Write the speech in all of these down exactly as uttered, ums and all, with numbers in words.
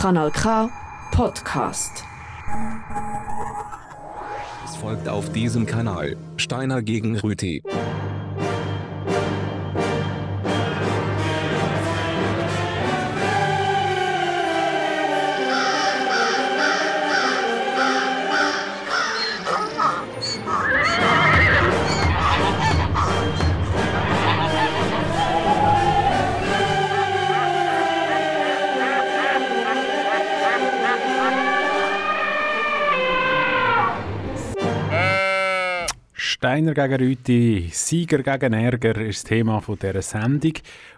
Kanal K Podcast. Es folgt auf diesem Kanal Steiner gegen Rüthi. Steiner gegen Rüthi, Sieger gegen Ärger ist das Thema dieser Sendung.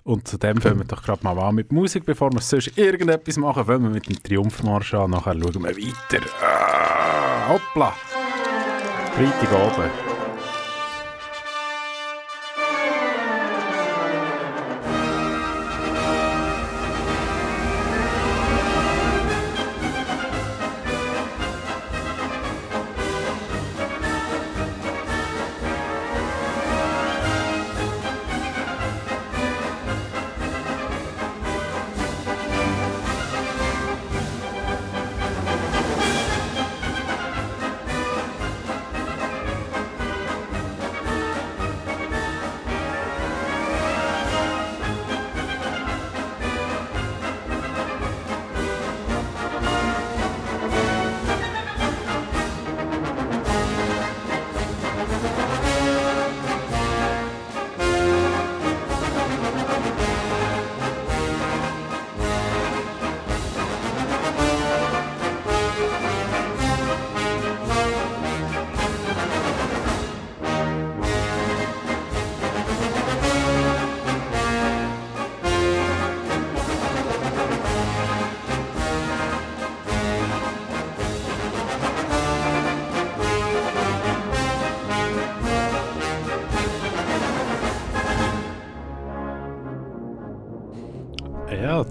Und zudem fangen wir doch gerade mal an mit Musik, bevor wir sonst irgendetwas machen. Fangen wir mit dem Triumphmarsch an, nachher schauen wir weiter. Ah, hoppla! Freitagabend.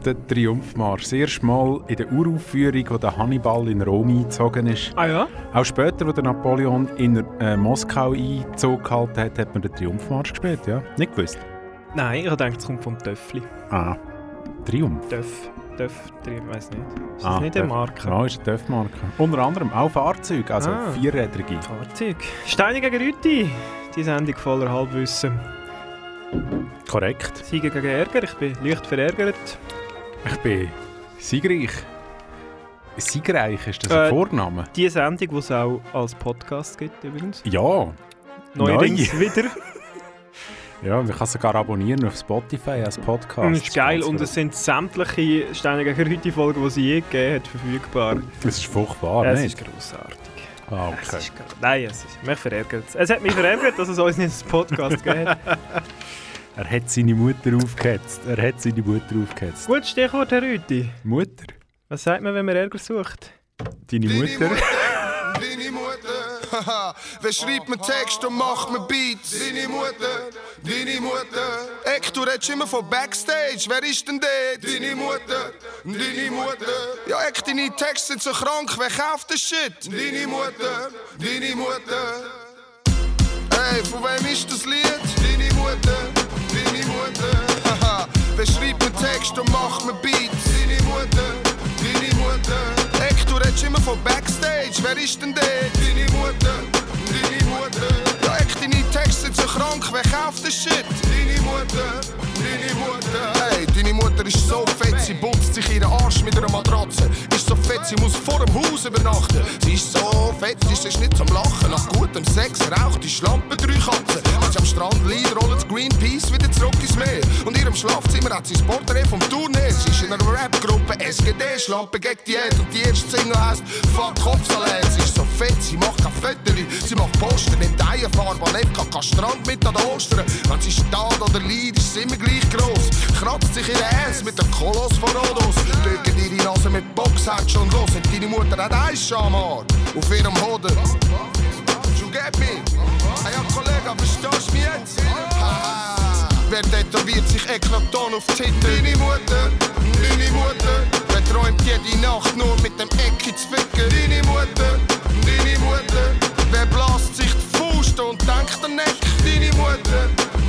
Der Triumphmarsch. Das erste Mal in der Uraufführung, wo der Hannibal in Rom eingezogen ist. Ah ja? Auch später, als der Napoleon in äh, Moskau eingezogen gehalten hat, hat man den Triumphmarsch gespielt, ja? Nicht gewusst? Nein, ich dachte, es kommt vom Töffli. Ah, Triumph? Töff, Töff, Triumph, ich weiss nicht. Ist das ah, nicht eine Marke? Nein, ist eine Töff-Marke. Unter anderem auch Fahrzeuge, also ah, vierrädrige. Fahrzeuge. Steiner gegen Rüthi, die Sendung voller Halbwissen. Korrekt. Sieger gegen Ärger, ich bin leicht verärgert. Ich bin siegreich. Siegreich, ist das ein äh, Vorname? Die Sendung, die es auch als Podcast gibt übrigens. Ja. Neuerdings Neu. wieder. Ja, man kann sogar abonnieren auf Spotify als Podcast. Das ist geil und es sind sämtliche Steiner gegen Rüthi-Folgen, die sie je gegeben hat, verfügbar. Das ist furchtbar, ne? Es nicht? Ist grossartig. Ah, okay. Es ist gross- Nein, es ist mich verärgert. Es hat mich verärgert, dass es uns nicht als Podcast gegeben hat. Er hat seine Mutter aufgehetzt. Er hat seine Mutter aufgehetzt. Gut, Stichwort, Herr Rüthi. Mutter? Was sagt man, wenn man Ärger sucht? Deine, Deine Mutter. Mutter. Deine Mutter. Haha. Wer schreibt mir Text und macht mir Beats? Deine Mutter. Deine Mutter. Eck, du redest immer von Backstage. Wer ist denn der? Deine Mutter. Deine Mutter. Ja, Eck, deine Texte sind so krank. Wer kauft den Shit? Deine Mutter. Deine Mutter. Hey, von wem ist das Lied? Deine Mutter. Deine Mutter, haha, wer schreibt mir Text und macht mir Beats? Deine Mutter, deine Mutter. Eck, du redest immer von Backstage, wer ist denn der? Deine Mutter, deine Mutter. Ja, Eck, deine Texte sind so krank, wer kauft den Shit? Deine Mutter, deine Mutter. Hey, deine Mutter ist so fett, sie putzt sich ihren Arsch mit einer Matratze. Ist so fett, sie muss vor dem Haus übernachten. Sie ist so fett, sie ist nicht zum Lachen. Nach gutem Sex raucht die Schlampe drei Katzen. Wenn sie am Strand liegt, rollt Greenpeace wieder zurück ins Meer. Und in ihrem Schlafzimmer hat sie das Porträt vom Tournee. Sie ist in einer Rap-Gruppe S G D, Schlampe gegen Diät. Und die erste Single heisst Fuck Kopfsalat. Sie ist so fett, sie macht keine Fötterchen, sie macht Poster, nimmt Eierfarbe, nimmt keinen Strand mit an den Ostern. Wenn sie steht oder liegt, ist sie immer gleich gross. Kratzt sich ihre Ass mit dem Koloss von Rhodos. Drücken ihre Nase mit Boxhatsch und los. Und deine Mutter hat ein Schamhaar auf ihrem Hoden. You get me? Hey, Kollege, verstehst du mich jetzt? Wer tätowiert sich Eknaton auf die Titten? Deine Mutter, deine Mutter. Wer träumt jede Nacht nur mit dem Ecki zu ficken? Deine Mutter, deine Mutter. Wer blast sich die Faust und denkt an Eck? Deine Mutter,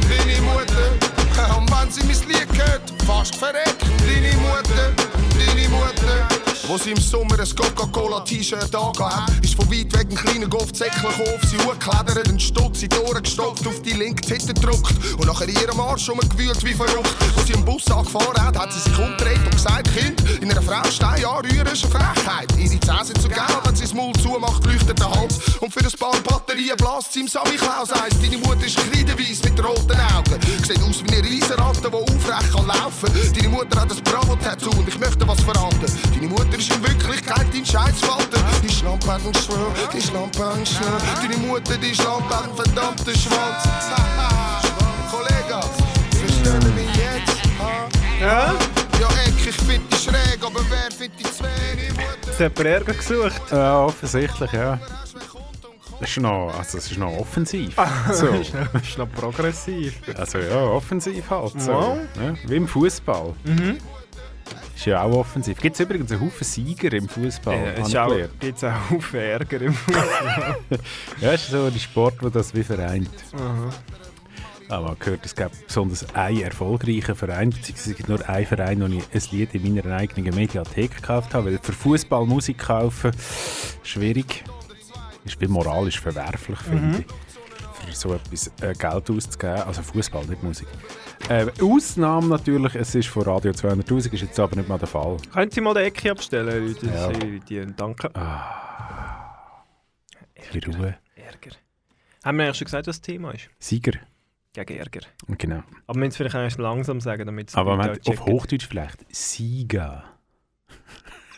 deine Mutter. Und wenn sie mein Lied hört, fast verreckt. Deine Mutter, deine Mutter. Wo sie im Sommer ein Coca-Cola-T-Shirt angehabt, ist von weit weg ein kleiner Golfzäckchen gekommen, auf sie hochgeklettert, einen Stutz in die Ohren gestopft, auf die linke Titte gedruckt und nachher in ihrem Arsch rumgewühlt wie verrückt. Wo sie im Bus angefahren hat, hat sie sich umgedreht und gesagt, Kind, in einer Frau Stein anrühren ist eine Frechheit. Ihre Zähne sind so gelb, wenn sie das Maul zumacht, leuchtet der Hals und für ein paar Batterien blast sie im Sammy Klaus eins. Deine Mutter ist kreideweiss mit roten Augen, sieht aus wie eine Riesenratte, die aufrecht kann laufen. Deine Mutter hat ein Bravo-Tattoo und ich möchte was verraten. Deine Mutter ist in Wirklichkeit dein Scheißvater. Die Schlampen und Schwör, die Schlampen und Schwör. Deine Mutter, die Schlampen, verdammter Schwanz. Kollegas, verstehen mich jetzt? Ja? Ja, Eck, ich finde die schräg, aber wer findet die zwei? Jetzt hat man Ärger gesucht. Ja, offensichtlich, ja. Das ist noch, also es ist noch offensiv. So. Das ist noch, ist noch progressiv. Also ja, offensiv halt. So. Wow. Ja, wie im Fußball. Mhm. Ist ja auch offensiv. Gibt es übrigens einen Haufen Sieger im Fußball? Äh, Gibt es auch Haufen Ärger im Fußball? Ja, ist so ein Sport, der das wie vereint. Mhm. Aber man gehört, es gab besonders einen erfolgreichen Verein, beziehungsweise es gibt nur einen Verein, wo ich ein Lied in meiner eigenen Mediathek gekauft habe, weil für Fußball Musik kaufen schwierig. Das ist moralisch verwerflich, finde mhm. ich, für so etwas äh, Geld auszugeben. Also Fußball, nicht Musik. Äh, Ausnahme natürlich, es ist von Radio zweihunderttausend, ist jetzt aber nicht mal der Fall. Können Sie mal den Ecke abstellen, Leute? Ja. Sie, danke. Ah. Die Ruhe. Ärger. Haben wir eigentlich schon gesagt, was das Thema ist? Sieger gegen Ärger. Genau. Aber wir müssen es vielleicht erst langsam sagen, damit es... Aber man hat auf Hochdeutsch vielleicht Sieger.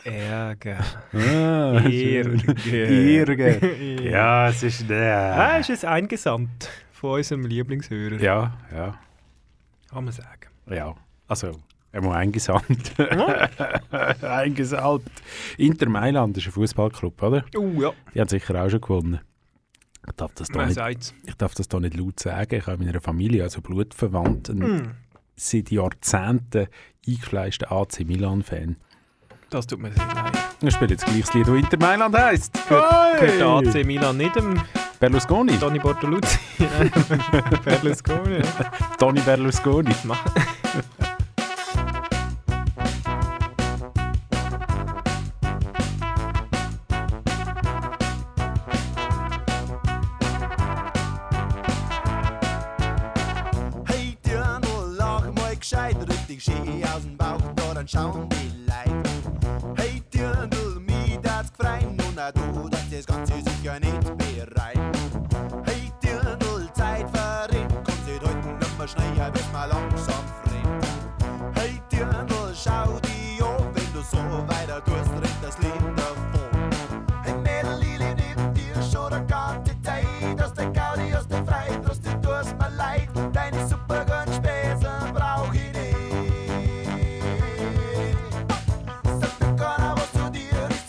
Ärger. Ah, Ärger. Ja, es ist der. Ah, es ist eingesamt von unserem Lieblingshörer. Ja, ja. Kann man sagen. Ja, also, er muss eingesamt. Ja. Eingesalbt. Inter Mailand ist ein Fußballclub, oder? Oh, uh, ja. Die haben sicher auch schon gewonnen. Ich darf das da nicht, ich darf das da nicht laut sagen. Ich habe in meiner Familie, also Blutverwandten, mm. seit Jahrzehnten eingefleischten A C Milan-Fan. Das tut mir sehr leid. Ich spiele jetzt gleich das Lied, das Inter Mailand heisst. Gehört, gehört A C Milan nicht dem Berlusconi? Toni Bortoluzzi. Berlusconi. Toni Berlusconi. Hey, die haben wohl lachen, mal gescheit, richtig schön aus dem Bauch, da dann schauen die Leute. Na du, das ist ganz sicher nicht bereit. Hey, dir null Zeit verrennt, kommt sie deuten noch mal schneller, bis mal langsam fremd. Hey, dir null, schau dir an, wenn du so weiter tust, rennt das Leben davon. Hey, Mädel, Lili, nimm dir schon eine ganze Zeit, dass der Gaudi aus der Freit, dass du tust mir leid, deine super Gunspesen brauch ich nicht. Sag mir keiner, was du dir ist.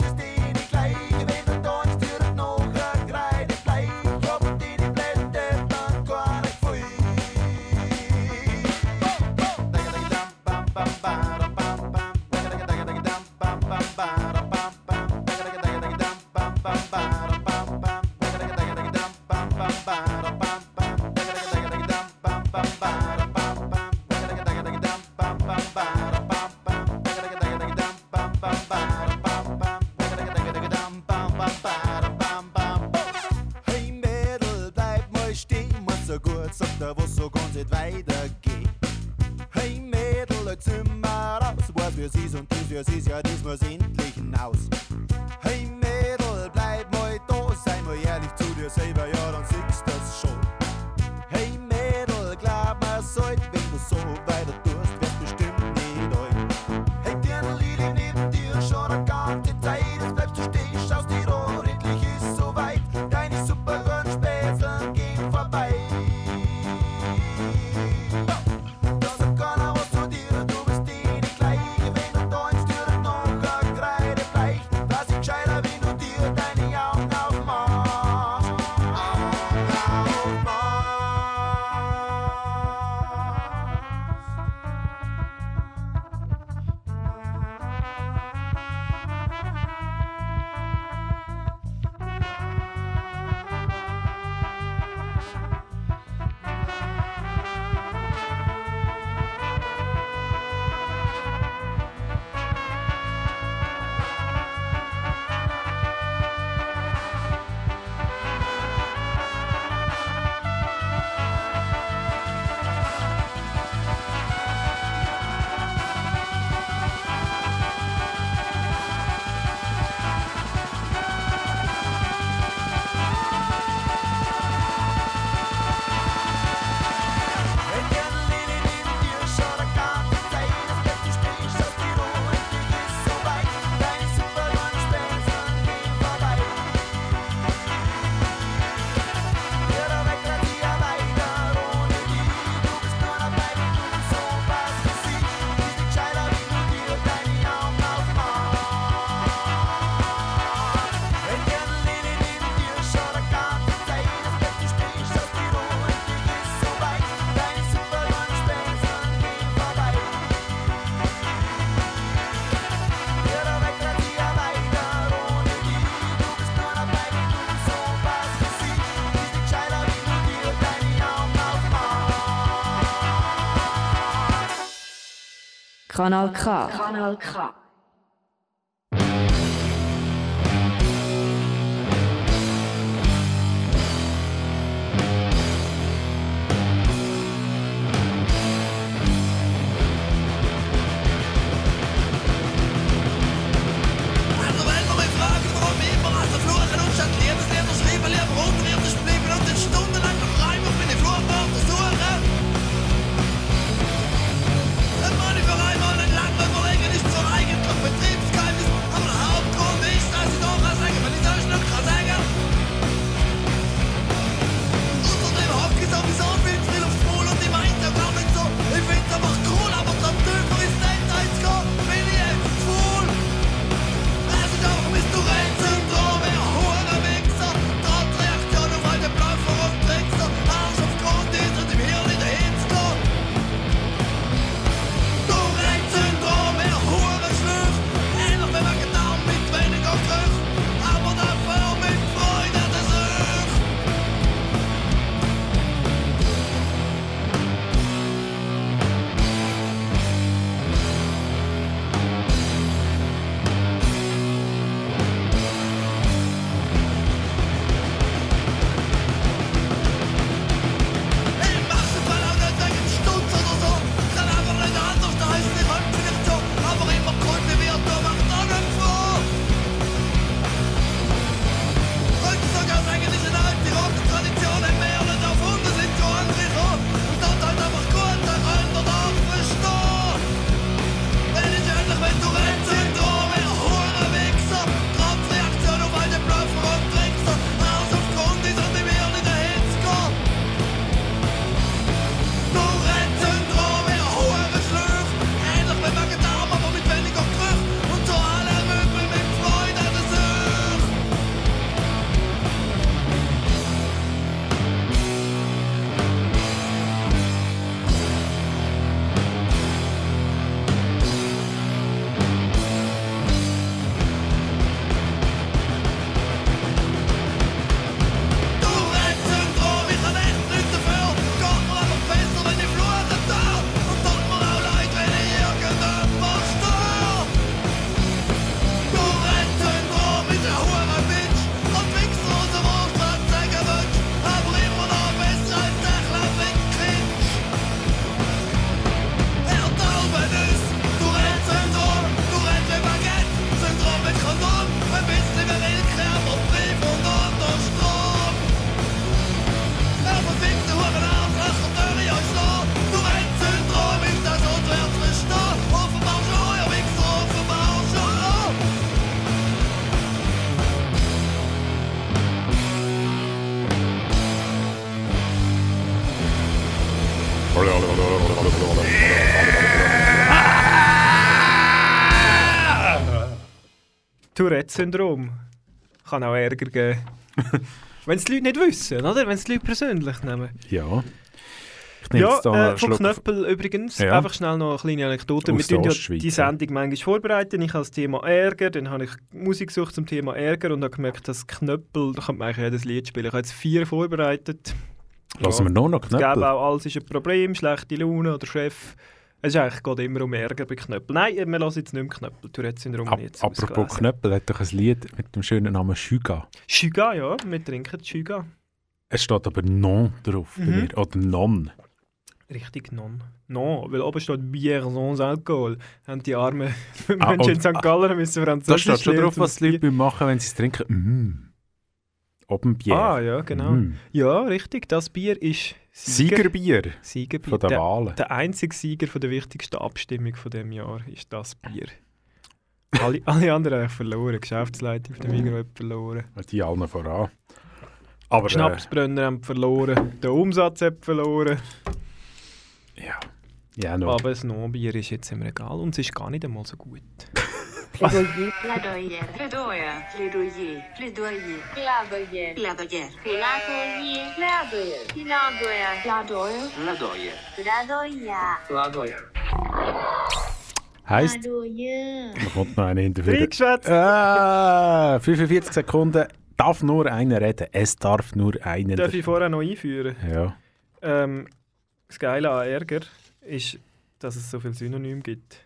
Deine Augen auf Mars. Kanal K. Kanal K. Tourette-Syndrom kann auch Ärger geben. Wenn es die Leute nicht wissen, oder? Wenn es die Leute persönlich nehmen. Ja. Ich ja, äh, vom Knöppel übrigens. Ja. Einfach schnell noch eine kleine Anekdote. Aus wir tun ja die Sendung manchmal vorbereiten. Ich habe das Thema Ärger, dann habe ich Musik gesucht zum Thema Ärger und habe gemerkt, dass Knöppel, da könnte man eigentlich jedes Lied spielen. Ich habe jetzt vier vorbereitet. Lassen ja. wir nur noch Knöppel. Es gäbe auch «Alles ist ein Problem», «Schlechte Laune» oder «Chef». Es geht immer um Ärger bei Knöppel. Nein, wir lassen jetzt nicht mehr Knöppel. Tourette-Syndrom Ap- jetzt apropos ausgelesen. Knöppel hat doch ein Lied mit dem schönen Namen «Schüga». «Schüga», ja. Wir trinken «Schüga». Es steht aber «Non» drauf. Mhm. Bei mir. Oder «Non». Richtig «Non». «Non», weil oben steht «Bière sans Alkohol». Haben die armen ah, Menschen in Sankt Gallen müssen Französisch lernen. Da steht schon drauf, was die Leute machen, wenn sie es trinken. Mm. Oben Bier. Ah, ja, genau. Mm. Ja, richtig. Das Bier ist... Sieger. Siegerbier. Siegerbier von der, der Wahlen. Der einzige Sieger von der wichtigsten Abstimmung von diesem Jahr ist das Bier. Alle, alle anderen haben verloren. Geschäftsleitung von der Migros hat verloren. Die allen voran. Aber, die Schnapsbrenner äh, haben verloren. Der Umsatz hat verloren. Ja. ja no. Aber das No-Bier ist jetzt im Regal und es ist gar nicht einmal so gut. Plädoyer, Plädoyer, Plädoyer, Plädoyer, Plädoyer, Plädoyer, Plädoyer, Plädoyer, Plädoyer, Plädoyer, Plädoyer, Plädoyer, Plädoyer, Plädoyer. Heißt? Plädoyer. Da kommt noch eine hinterher. Geschätzt. Ah, fünfundvierzig Sekunden. Darf nur einer reden. Es darf nur einer. Darf ich vorher noch einführen? Ja. Ähm, das Geile an Ärger ist, dass es so viele Synonyme gibt.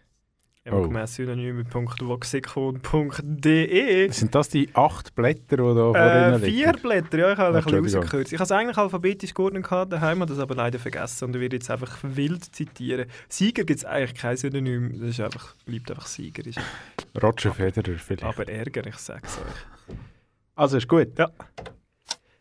M K M S Synonym mit .voxico punkt de. Sind das die acht Blätter, die da vorne äh, liegen? Vier Blätter, ja, ich habe ein bisschen rausgekürzt. Ich habe es eigentlich alphabetisch geordnet gehabt, daheim habe das aber leider vergessen und ich werde jetzt einfach wild zitieren. Sieger gibt es eigentlich kein Synonym, das ist einfach, bleibt einfach Sieger. Ist Roger Federer vielleicht. Aber Ärger, ich sage es euch. Also ist gut. Ja.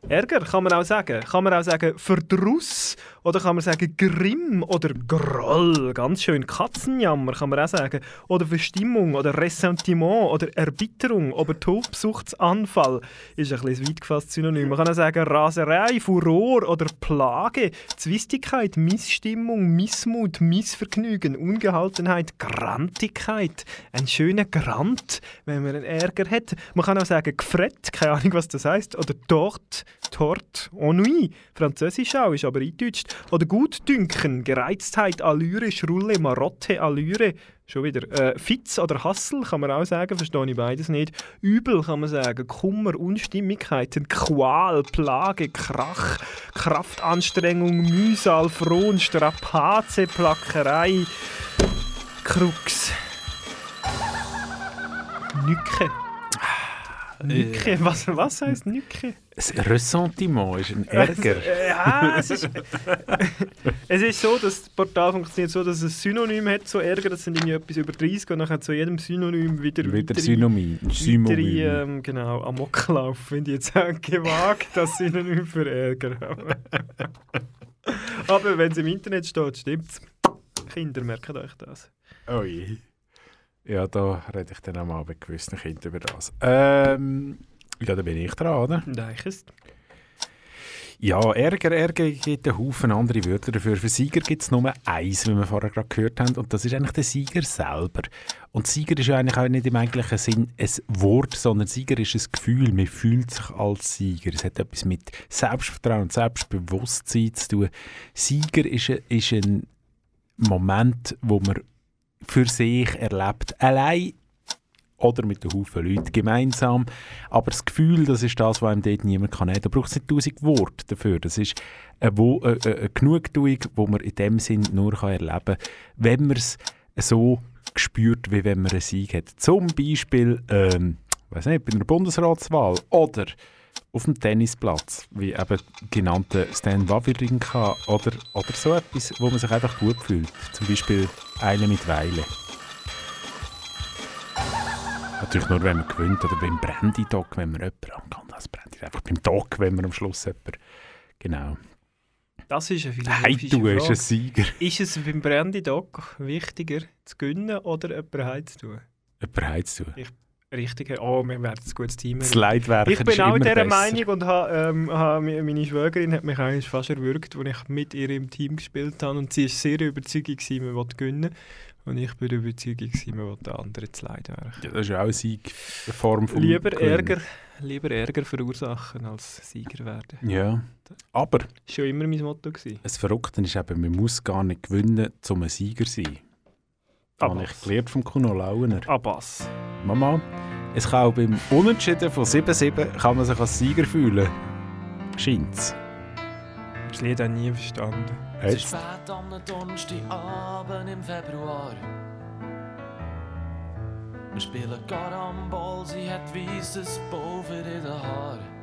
Ärger kann man auch sagen. Kann man auch sagen Verdruss oder kann man sagen Grimm oder Groll. Ganz schön. Katzenjammer kann man auch sagen. Oder Verstimmung oder Ressentiment oder Erbitterung oder Tobsuchtsanfall. Ist ein bisschen weit gefasst Synonym. Man kann auch sagen Raserei, Furor oder Plage, Zwistigkeit, Missstimmung, Missmut, Missvergnügen, Ungehaltenheit, Grantigkeit. Ein schöner Grant, wenn man einen Ärger hat. Man kann auch sagen Gfrett, keine Ahnung was das heisst, oder Tort. Tort, Ennui, Französisch auch, ist aber eingedeutscht. Oder Gutdünken, Gereiztheit, Allüre, Schrulle, Marotte, Allüre. Schon wieder. Äh, Fitz oder Hassel kann man auch sagen, verstehe ich beides nicht. Übel kann man sagen, Kummer, Unstimmigkeiten, Qual, Plage, Krach, Kraftanstrengung, Mühsal, Fron, Strapaze, Plackerei, Krux. Nücke. Nücke, was, was heisst Nücke? Das Ressentiment ist ein Ärger. Ja, es ist, es ist so, dass das Portal funktioniert so, dass es ein Synonym hat zu Ärger. Das sind irgendwie etwas über dreißig und dann zu jedem Synonym wieder wieder weitere, Synonym. Synonym. Weitere, ähm, genau, Amoklauf, finde ich jetzt auch gewagt, das Synonym für Ärger. Aber wenn es im Internet steht, stimmt's. Kinder, merkt euch das. Oh je. Ja, da rede ich dann am Abend gewissen Kindern über das. Ähm... Ja, da bin ich dran, oder? Nein, ich ist. Ja, Ärger, Ärger gibt einen Haufen andere Wörter dafür. Für Sieger gibt es nur eins, wie wir vorher gerade gehört haben, und das ist eigentlich der Sieger selber. Und Sieger ist ja eigentlich auch nicht im eigentlichen Sinn ein Wort, sondern Sieger ist ein Gefühl. Man fühlt sich als Sieger. Es hat etwas mit Selbstvertrauen und Selbstbewusstsein zu tun. Sieger ist ein, ist ein Moment, wo man für sich erlebt. Allein oder mit einem Haufen Leuten gemeinsam. Aber das Gefühl, das ist das, was einem dort niemand kann. Da braucht es nicht tausend Worte dafür. Das ist eine, wo, eine, eine Genugtuung, die man in dem Sinn nur kann erleben kann, wenn man es so spürt, wie wenn man einen Sieg hat. Zum Beispiel ähm, weiss nicht, bei einer Bundesratswahl oder auf dem Tennisplatz, wie eben genannte Stan Wawrinka oder, oder so etwas, wo man sich einfach gut fühlt. Zum Beispiel Eile mit Weile. Natürlich nur, wenn man gewinnt oder beim Brandy-Tag, wenn man jemanden angeht. Das Brandy, einfach beim Tag, wenn man am Schluss jemanden... Genau. Das ist eine philosophische Frage. Ist ein Sieger. Ist es beim Brandy-Tag wichtiger, zu gewinnen oder jemanden heimzutun? Jemanden heimzutun. Richtig. Oh, wir werden ein gutes Team. Das Leitwerk ist immer besser. Ich bin auch dieser Meinung und habe, ähm, habe, meine Schwägerin hat mich eigentlich fast erwürgt, als ich mit ihr im Team gespielt habe. Und sie war sehr überzeugend, man will gewinnen. Und ich bin überzeugt, man will den anderen zu leid werden. Ja, das ist ja auch eine Siegform von lieber Ärger, lieber Ärger verursachen, als Sieger werden. Ja, aber... Das war schon immer mein Motto. Das Verrückte ist eben, man muss gar nicht gewinnen, um ein Sieger zu sein. Das habe ich gelernt vom Kuno Launer. Abbas. Mama, es kann auch beim Unentschieden von sieben sieben kann man sich als Sieger fühlen. Scheint's. Das Lied habe ich nie verstanden. Es ist spät am Donnerstagabend im Februar. Wir spielen Karambol, sie hat weisses Pulver in den Haaren.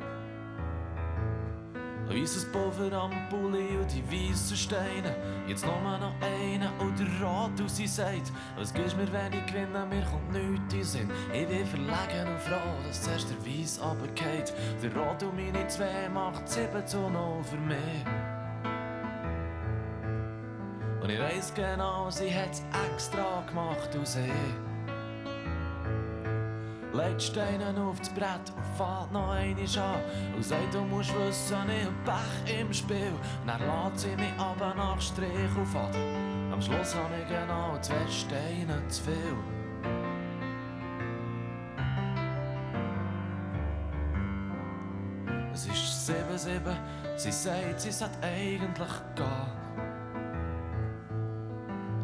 Ein weisses Pulver am Pulli und die weissen Steine. Jetzt nur noch einen und der Rat aus sie sagt: Was gibst mir, wenn ich gewinne? Mir kommt nichts in Sinn. Ich bin verlegen und froh, dass zuerst der Weiss runtergeht. Der Rat um meine zwei macht sieben zu null für mich. Und ich weiss genau, sie hat's extra gemacht aus ihr. Legt Steine auf das Brett und fährt noch einmal an. Und sagt, du musst wissen, ich hab Pech im Spiel. Und dann lässt sie mich aber nach Strich auf Aden. Am Schluss habe ich genau zwei Steine zu viel. Es ist sieben sieben, sie sagt, sie sollte eigentlich gehen.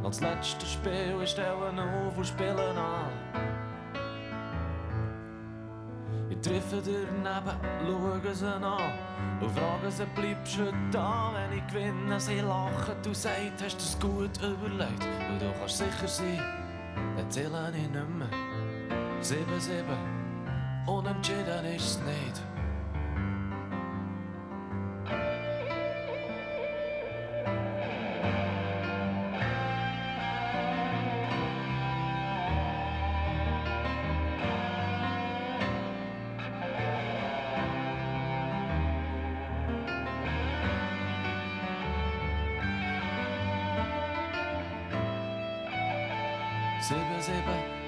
Das letzte Spiel ist Stellen auf und Spielen an. Ich treffe dir daneben, schaue sie an und frage sie, bleibst du da, wenn ich gewinne? Sie lachen, du sagst, hast du es gut überlegt. Und du kannst sicher sein, zähle ich nicht mehr. Sieben, sieben, unentschieden ist's nicht.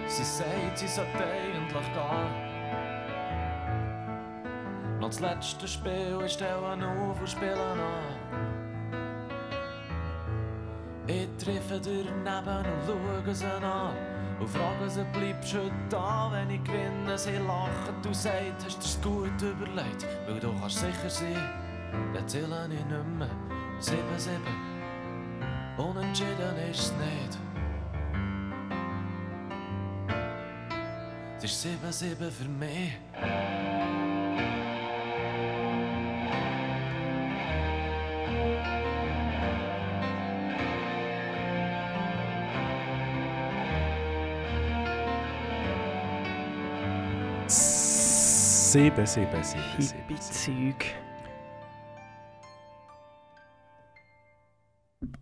Sie sagt, sie sollte eigentlich gehen. Noch das letzte Spiel ist Stellen auf und Spielen an. Ich treffe dir daneben und schaue sie an. Und frage sie, bleibst du heute da, wenn ich gewinne? Sie lachen, du sagst, hast dir's gut überlegt. Weil du kannst sicher sein, dann zähle ich nicht mehr. Sieben, sieben, unentschieden ist's nicht. Es ist sieben sieben für mich. sieben sieben sieben sieben Zeug.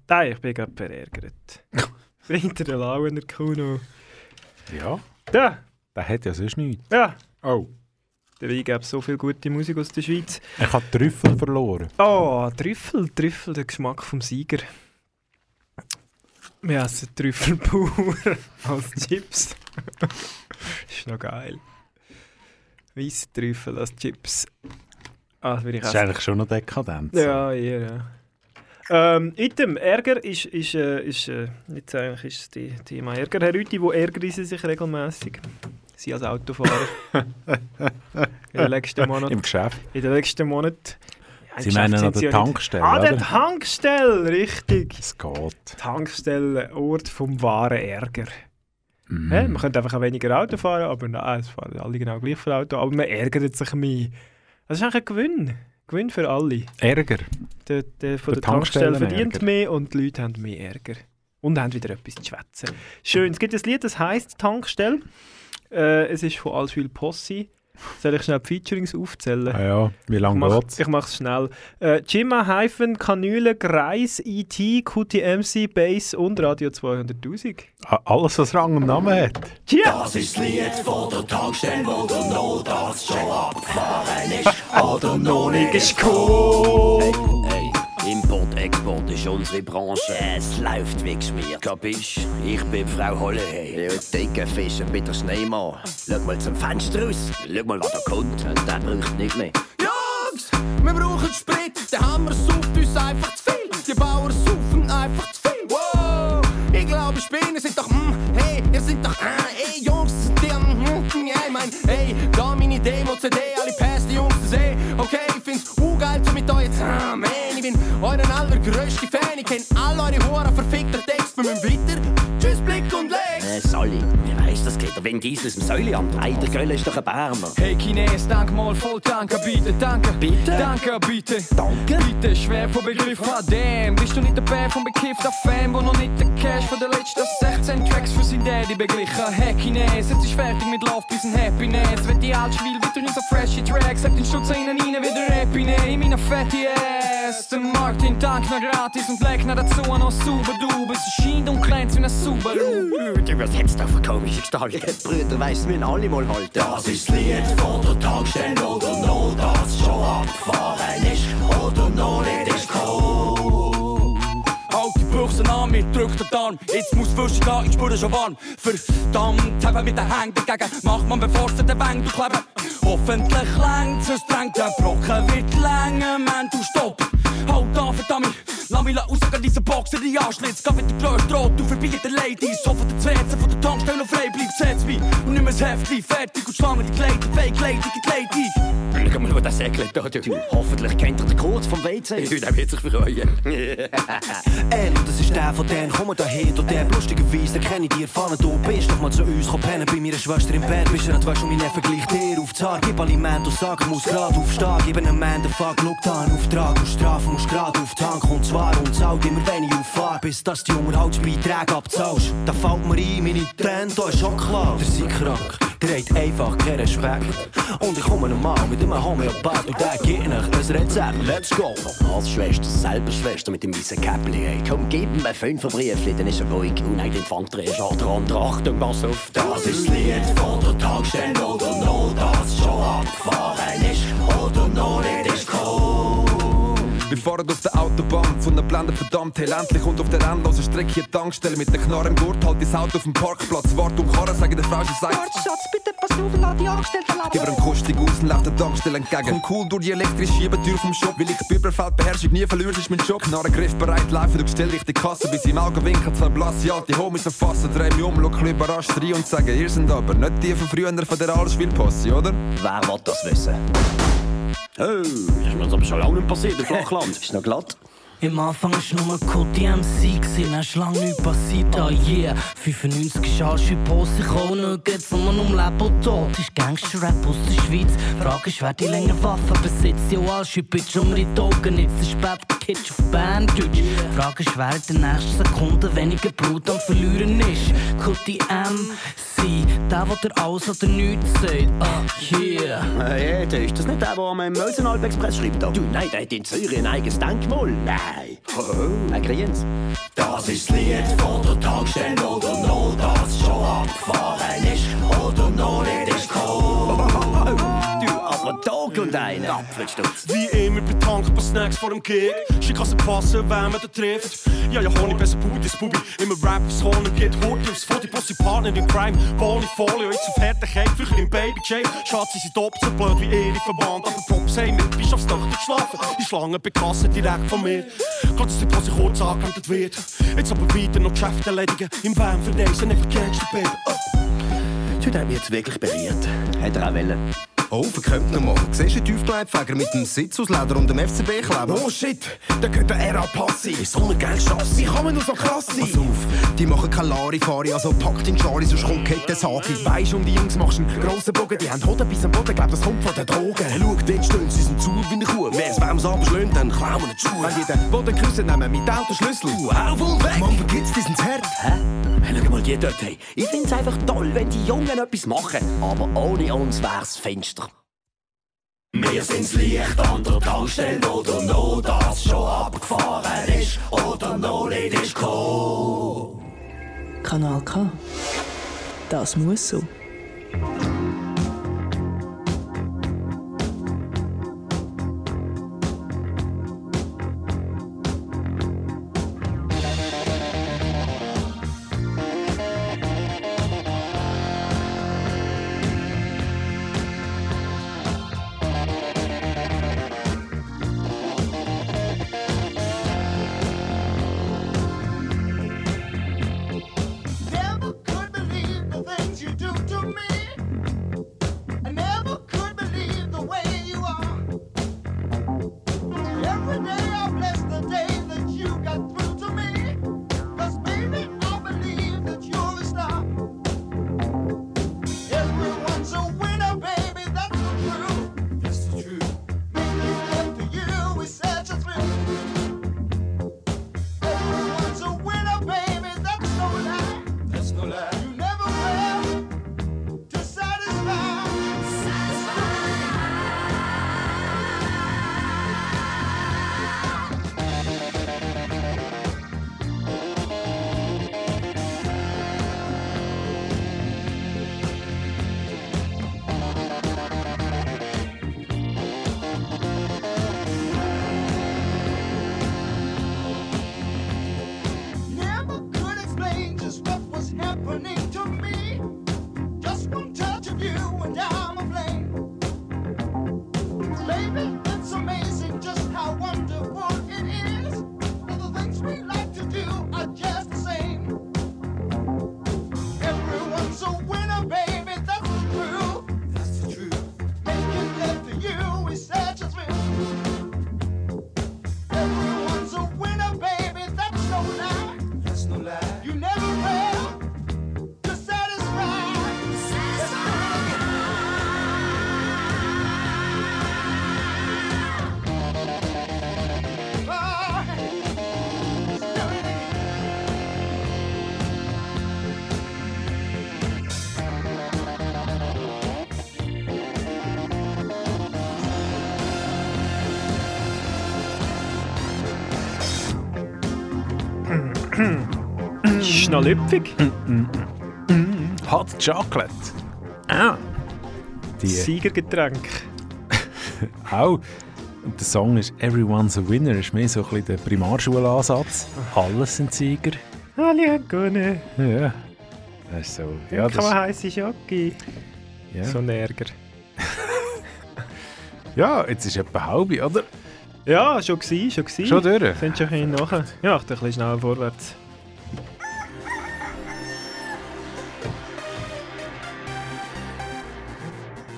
Nein, ich bin gerade verärgert. Hinter der Launer Kuno. Ja? Ja! Der hat ja sonst nichts. Ja. Oh. Dabei gäbe es so viel gute Musik aus der Schweiz. Ich habe Trüffel verloren. Oh, Trüffel, Trüffel, der Geschmack vom Sieger. Wir essen Trüffel pur als Chips. Ist noch geil. Weisse Trüffel als Chips. Ah, das, ich das ist eigentlich schon noch dekadent. Ja, ja, ja. Ähm, Item, Ärger ist, ist, äh, ist, äh, jetzt eigentlich ist das die Thema Ärger. Herr Rüthi, wo ärgern Sie sich regelmässig? Sie als Autofahrer. In den letzten Monaten. Im Geschäft. In den letzten Monaten. Ja, Sie Geschäft meinen an der Tankstelle, nicht... Ah, der Tankstelle, richtig. Es geht. Tankstelle, Ort vom wahren Ärger. Mm. Ja, man könnte einfach auch weniger Auto fahren, aber nein, es fahren alle genau gleich für Auto. Aber man ärgert sich mehr. Das ist eigentlich ein Gewinn. Gewinn für alle. Ärger. Der, der von der, der Tankstelle verdient Ärger. Mehr und die Leute haben mehr Ärger. Und haben wieder etwas zu schwätzen. Schön, es gibt ein Lied, das heisst Tankstelle. Äh, es ist von Alschwil Possi. Soll ich schnell die Featurings aufzählen? Ah ja, wie lange geht's? Ich mach's schnell. Äh, Jimma, Hyphen, Kanüle, Greis, I T, Q T M C, Bass und Radio zweihunderttausend. Alles, was Rang und Namen hat. Ja. Das ist das Lied von der Tankstelle, wo der Notarzt schon abgefahren ist. Oder noch nicht ist cool. Hey, hey. Import, Export ist unsere Branche. Es läuft wie geschmiert. Kapisch? Ich bin Frau Holle. Hey. Ja, dicke Fische, bitte Schneemann. Schau mal zum Fenster raus. Schau mal, was da kommt. Und der braucht nicht mehr. Jungs, wir brauchen Sprit. Der Hammer sauft uns einfach zu viel. Die Bauern saufen einfach zu viel. Wow, ich glaube, Spinnen sind doch mm, hey, ihr seid doch ah, ey, Jungs, die mm, mm, yeah, ich mein, hey, da meine Demo-C D, alle Pässe, die Jungs zu sehen. Okay, ich find's geil zu mit euch jetzt. Ah, man, ich bin euren allergrößten Fan. Ich kenn all eure Huren verfickter Text. Wir müssen weiter. Tschüss, Blick und Legs. Äh, Solli, wie weiss das geht? Wenn Giesel aus dem Säuleamt. Hey, der Göll ist doch ein Berner. Hey, Chines, danke mal voll, danke, bitte, danke. Bitte? Danke, bitte. Danke? Bitte, schwer von Begriff, damn. Bist du nicht der Bär vom bekiffter Fan, wo noch nicht der Cash von den letzten sechzehn Tracks für sein Daddy beglichen? Hey, Chines, jetzt ist fertig mit Love bis ein Happiness. Wenn die alt spielt, wird durch so freshe Tracks. Habt den Stutzer innen rein wie der Happiness. In meiner fetti Ass. Der Martin, dank noch gratis und leck noch dazu noch super Dube. Es scheint und glänzt wie ein Subaru. Du, was hättest du auf eine komische Gestalt? Brüder, weiss, wir müssen alle mal halten. Das ist das Lied von der Tankstelle, wo der Notarzt schon abgefahren ist. Oder noch nicht ist gekommen. Halt die Büchse an, mir drückt den Darm. Jetzt muss Fischen gehen, ich spüre schon warm. Verdammt, haben mit den Hängen dagegen. Macht man, bevor sie den Wängen durchkleben. Hoffentlich längt's, es drängt, der Brocken wird länger, man, du stopp. Halt an, verdammt, lass mich raus, an diese Boxer, die Anschlitz. Geh mit der Größe rot, du vorbei an den Ladies. So von der Zwetze, von der Tankstelle frei bleibt, setz mich. Und nimm ein Heftli, fertig und schlange die Kleider, fake Lady, get Lady. Schauen wir mal, das Säckchen da tut. Hoffentlich kennt ihr den Kurz vom W C. Der wird sich freuen. Ey, das ist der von denen, komm da hin. Und der blustige Weiss, den kenne ich dir, fahren. Du bist doch mal zu uns, komm pennen bei meiner Schwester im Bett. Bist du nicht weißt, und mein Neffe gleich dir auf Zar. Gib Aliment und sag, muss grad aufstehen. Gib einem Mann den Fuck, schau da einen Auftrag. Und Strafe musst grad auf die Hand. Und zwar und zahlt immer, wenn ich auffahr. Bis dass die Unterhaltsbeiträge abzahlst. Da fällt mir ein, meine Tränen, da ist schon klar. Der sei krank, der hat einfach keinen Respekt. Und ich komme normal mit einem Homöopath und der geht nicht das Rezept. Let's go! Als Schwester, selber Schwester mit dem weißen Käppli. Hey, komm, gib mir einen Fünfer Briefli, dann ist er ruhig. Und nein, den Fang drehst du an der Hand. Achtung, pass auf. Das ist das Lied von der Tankstelle oder null, das schon abgefahren ist oder noch nicht ist gekommen. Wir fahren auf der Autobahn, von der Blende verdammt, hey, endlich und auf der endlosen Strecke hier Tankstelle. Mit der Knarre im Gurt, halt dein Auto auf dem Parkplatz. Wart und Karre, sagen der Frau, sie sagt: Warte, Schatz, bitte pass auf, lass die Angestellte verlassen. Gib ihm kostig aus und läuft der Tankstelle entgegen. Komm cool durch die elektrische Schiebetür vom Shop. Weil ich die Überfeldbeherrschung nie verlierst, ist mein Job. Knarre griffbereit, laufen durch die Richtung Kasse. Bis im Augenwinkel zwei blasse alte Homies erfassen. Dreh mich um, schau überrascht rein und sagen: Ihr sind aber nicht die von früher von der Alschwil Possi, oder? Wer will das wissen? Hey, ist mir das aber schon lange nicht passiert im Flachland. Ist noch glatt? Im Anfang ist nur Code D M C gewesen, hast lang nichts passiert, ah yeah. fünfundneunzig ist Alschwil Possi, ohne geht's nur um Leben und Tod. Ist Gangster-Rap aus der Schweiz, Frage ist, wer die länger Waffen besitzt. Jo Alschwil, bitch, um die Augen, jetzt ist spät, Kitsch auf Banddeutsch. Frage ist, wer in der nächsten Sekunde weniger Blut am Verlieren ist. Code D M C, der, der dir alles oder nichts sagt, ah yeah. Hey, äh, ist das nicht der, der am Mösenalp-Express schreibt? Du, nein, der hat in Zürich ein eigenes Denkmal. Nein. Hey. Oh, ein Kriens. Das ist das Lied von der Tankstelle oder noch, das schon abgefahren ist oder noch nicht ist gekommen. Du, aber Tag und einen Apfelstutz. Wie immer bei Tank, paar Snacks vor dem Gig. Schick kann's nicht passen, wenn man da trifft. Ja, ja, Honig, besser Pudis, Bubi. Immer Rap aufs Horn, geht Horti aufs Foto. Pussy Partner in Crime, Bonifolio. Jetzt auf Härtechheit, früher im Baby-Shape. Schatz, sie sind top, so blöd wie ihre Verband. Aber Pops, hey, mit Bischofsdochter geschlafen. Die Schlange bekassen direkt von mir. Gott, dass die Posse kurz angewendet wird. Jetzt aber weiter noch Geschäfte erledigen. Im Van verneisen, einfach Gangster-Baby. Heute hat mich jetzt wirklich berührt. Hat er auch wollen. Oh, verkömmt noch mal. Siehst du den Tiefgeleitfeger mit dem Sitzausleder und dem F C B-Kleber? Oh shit, da gehört der R A-Passi. So eine geile Chance, wie kann man nur so krass sein? Pass auf, die machen keine Larifari, also pack den Schari, sonst kommt das Haki. Weisst um die Jungs machst einen grossen Bogen, die haben Hoden bis am Boden, glaub das kommt von den Drogen. Hey, schau, dort stehen sie, sind zu wie eine Kuh. Wer's wem's abschlönt, dann klauen wir nicht Schuhe. Wenn die den Boden küssen, nehmen mit Autoschlüssel. Uh, hau wohl weg! Mann, vergiss diesen Herd. Hä? Hey, schau mal die dort, hey. Ich find's einfach toll, wenn die Jungen etwas machen. Aber ohne uns wär's finster. Wir sind's Licht an der Tankstelle oder noch, das schon abgefahren ist oder noch nicht ist gekommen. Kanal K. Das muss so. Schnellüpfig. Hot Chocolate. Ah. Die Siegergetränk. Auch. Und der Song ist «Everyone's a Winner», ist mehr so ein bisschen der Primarschulansatz. Alles sind Sieger. Alle haben gewonnen. Ja. Das ist so. Ja, das kann man heisse Schocke. Ja. So ein Ärger. Ja, jetzt ist etwa halb, oder? Ja, schon gsi, schon gsi. Schon durch? Sind schon hin nachher. Ja, ich dachte ein bisschen schneller vorwärts.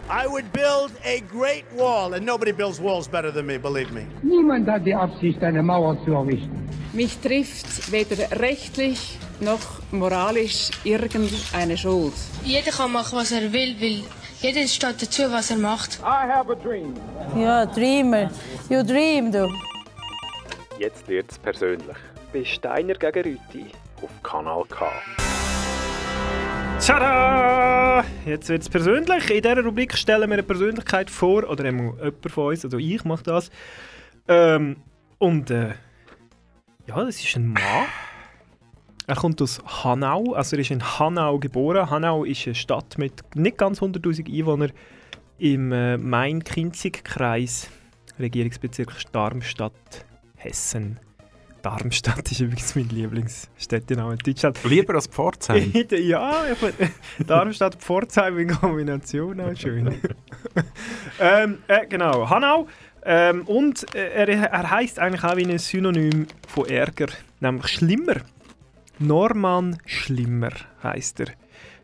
I would build a great wall, and nobody builds walls better than me, believe me. Niemand hat die Absicht, eine Mauer zu errichten. Mich trifft weder rechtlich noch moralisch irgendeine Schuld. Jeder kann machen, was er will, weil jeder steht dazu, was er macht. I have a dream. Ja, Dreamer. You dream, du. Jetzt wird's persönlich. Bei Steiner gegen Rüthi auf Kanal K. Tada! Jetzt wird es persönlich. In dieser Rubrik stellen wir eine Persönlichkeit vor, oder jemand von uns, also ich mache das. Ähm, und äh, ja, das ist ein Mann. Er kommt aus Hanau, also er ist in Hanau geboren. Hanau ist eine Stadt mit nicht ganz hunderttausend Einwohnern im äh, Main-Kinzig-Kreis, Regierungsbezirk Darmstadt, Hessen. Darmstadt ist übrigens mein Lieblingsstädtename in Deutschland. Lieber als Pforzheim? Ja, Darmstadt, Pforzheim in Kombination, auch schön. ähm, äh, genau, Hanau. Ähm, und er, er heisst eigentlich auch wie ein Synonym von Ärger, nämlich Schlimmer. Norman Schlimmer heisst er.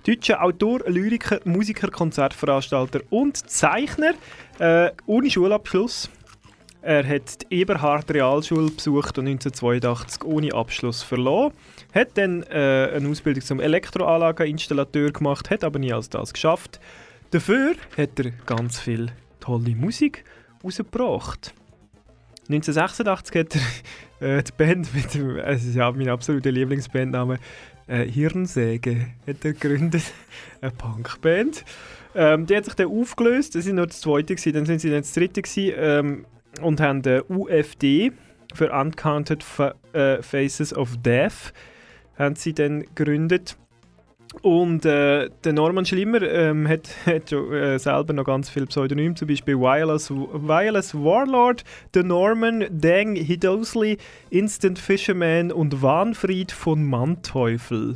Deutscher Autor, Lyriker, Musiker, Konzertveranstalter und Zeichner. Äh, ohne Schulabschluss. Er hat die Eberhard-Realschule besucht und neunzehnhundertzweiundachtzig ohne Abschluss verloren. Hat dann äh, eine Ausbildung zum Elektroanlageninstallateur gemacht, hat aber nie als das geschafft. Dafür hat er ganz viel tolle Musik rausgebracht. neunzehnhundertsechsundachtzig hat er äh, die Band mit dem, es ist ja mein absoluter Lieblingsbandname, äh, Hirnsäge, hat er gegründet, eine Punkband. Ähm, die hat sich dann aufgelöst, das war nur das zweite, dann sind sie dann das dritte gewesen, ähm, und haben die U F D für Uncounted Fa- äh, Faces of Death haben sie dann gegründet. Und äh, der Norman Schlimmer ähm, hat, hat schon, äh, selber noch ganz viele Pseudonyme, zum Beispiel Wireless, Wireless Warlord, der Norman, Dang Hidosli, Instant Fisherman und Wahnfried von Mannteufel.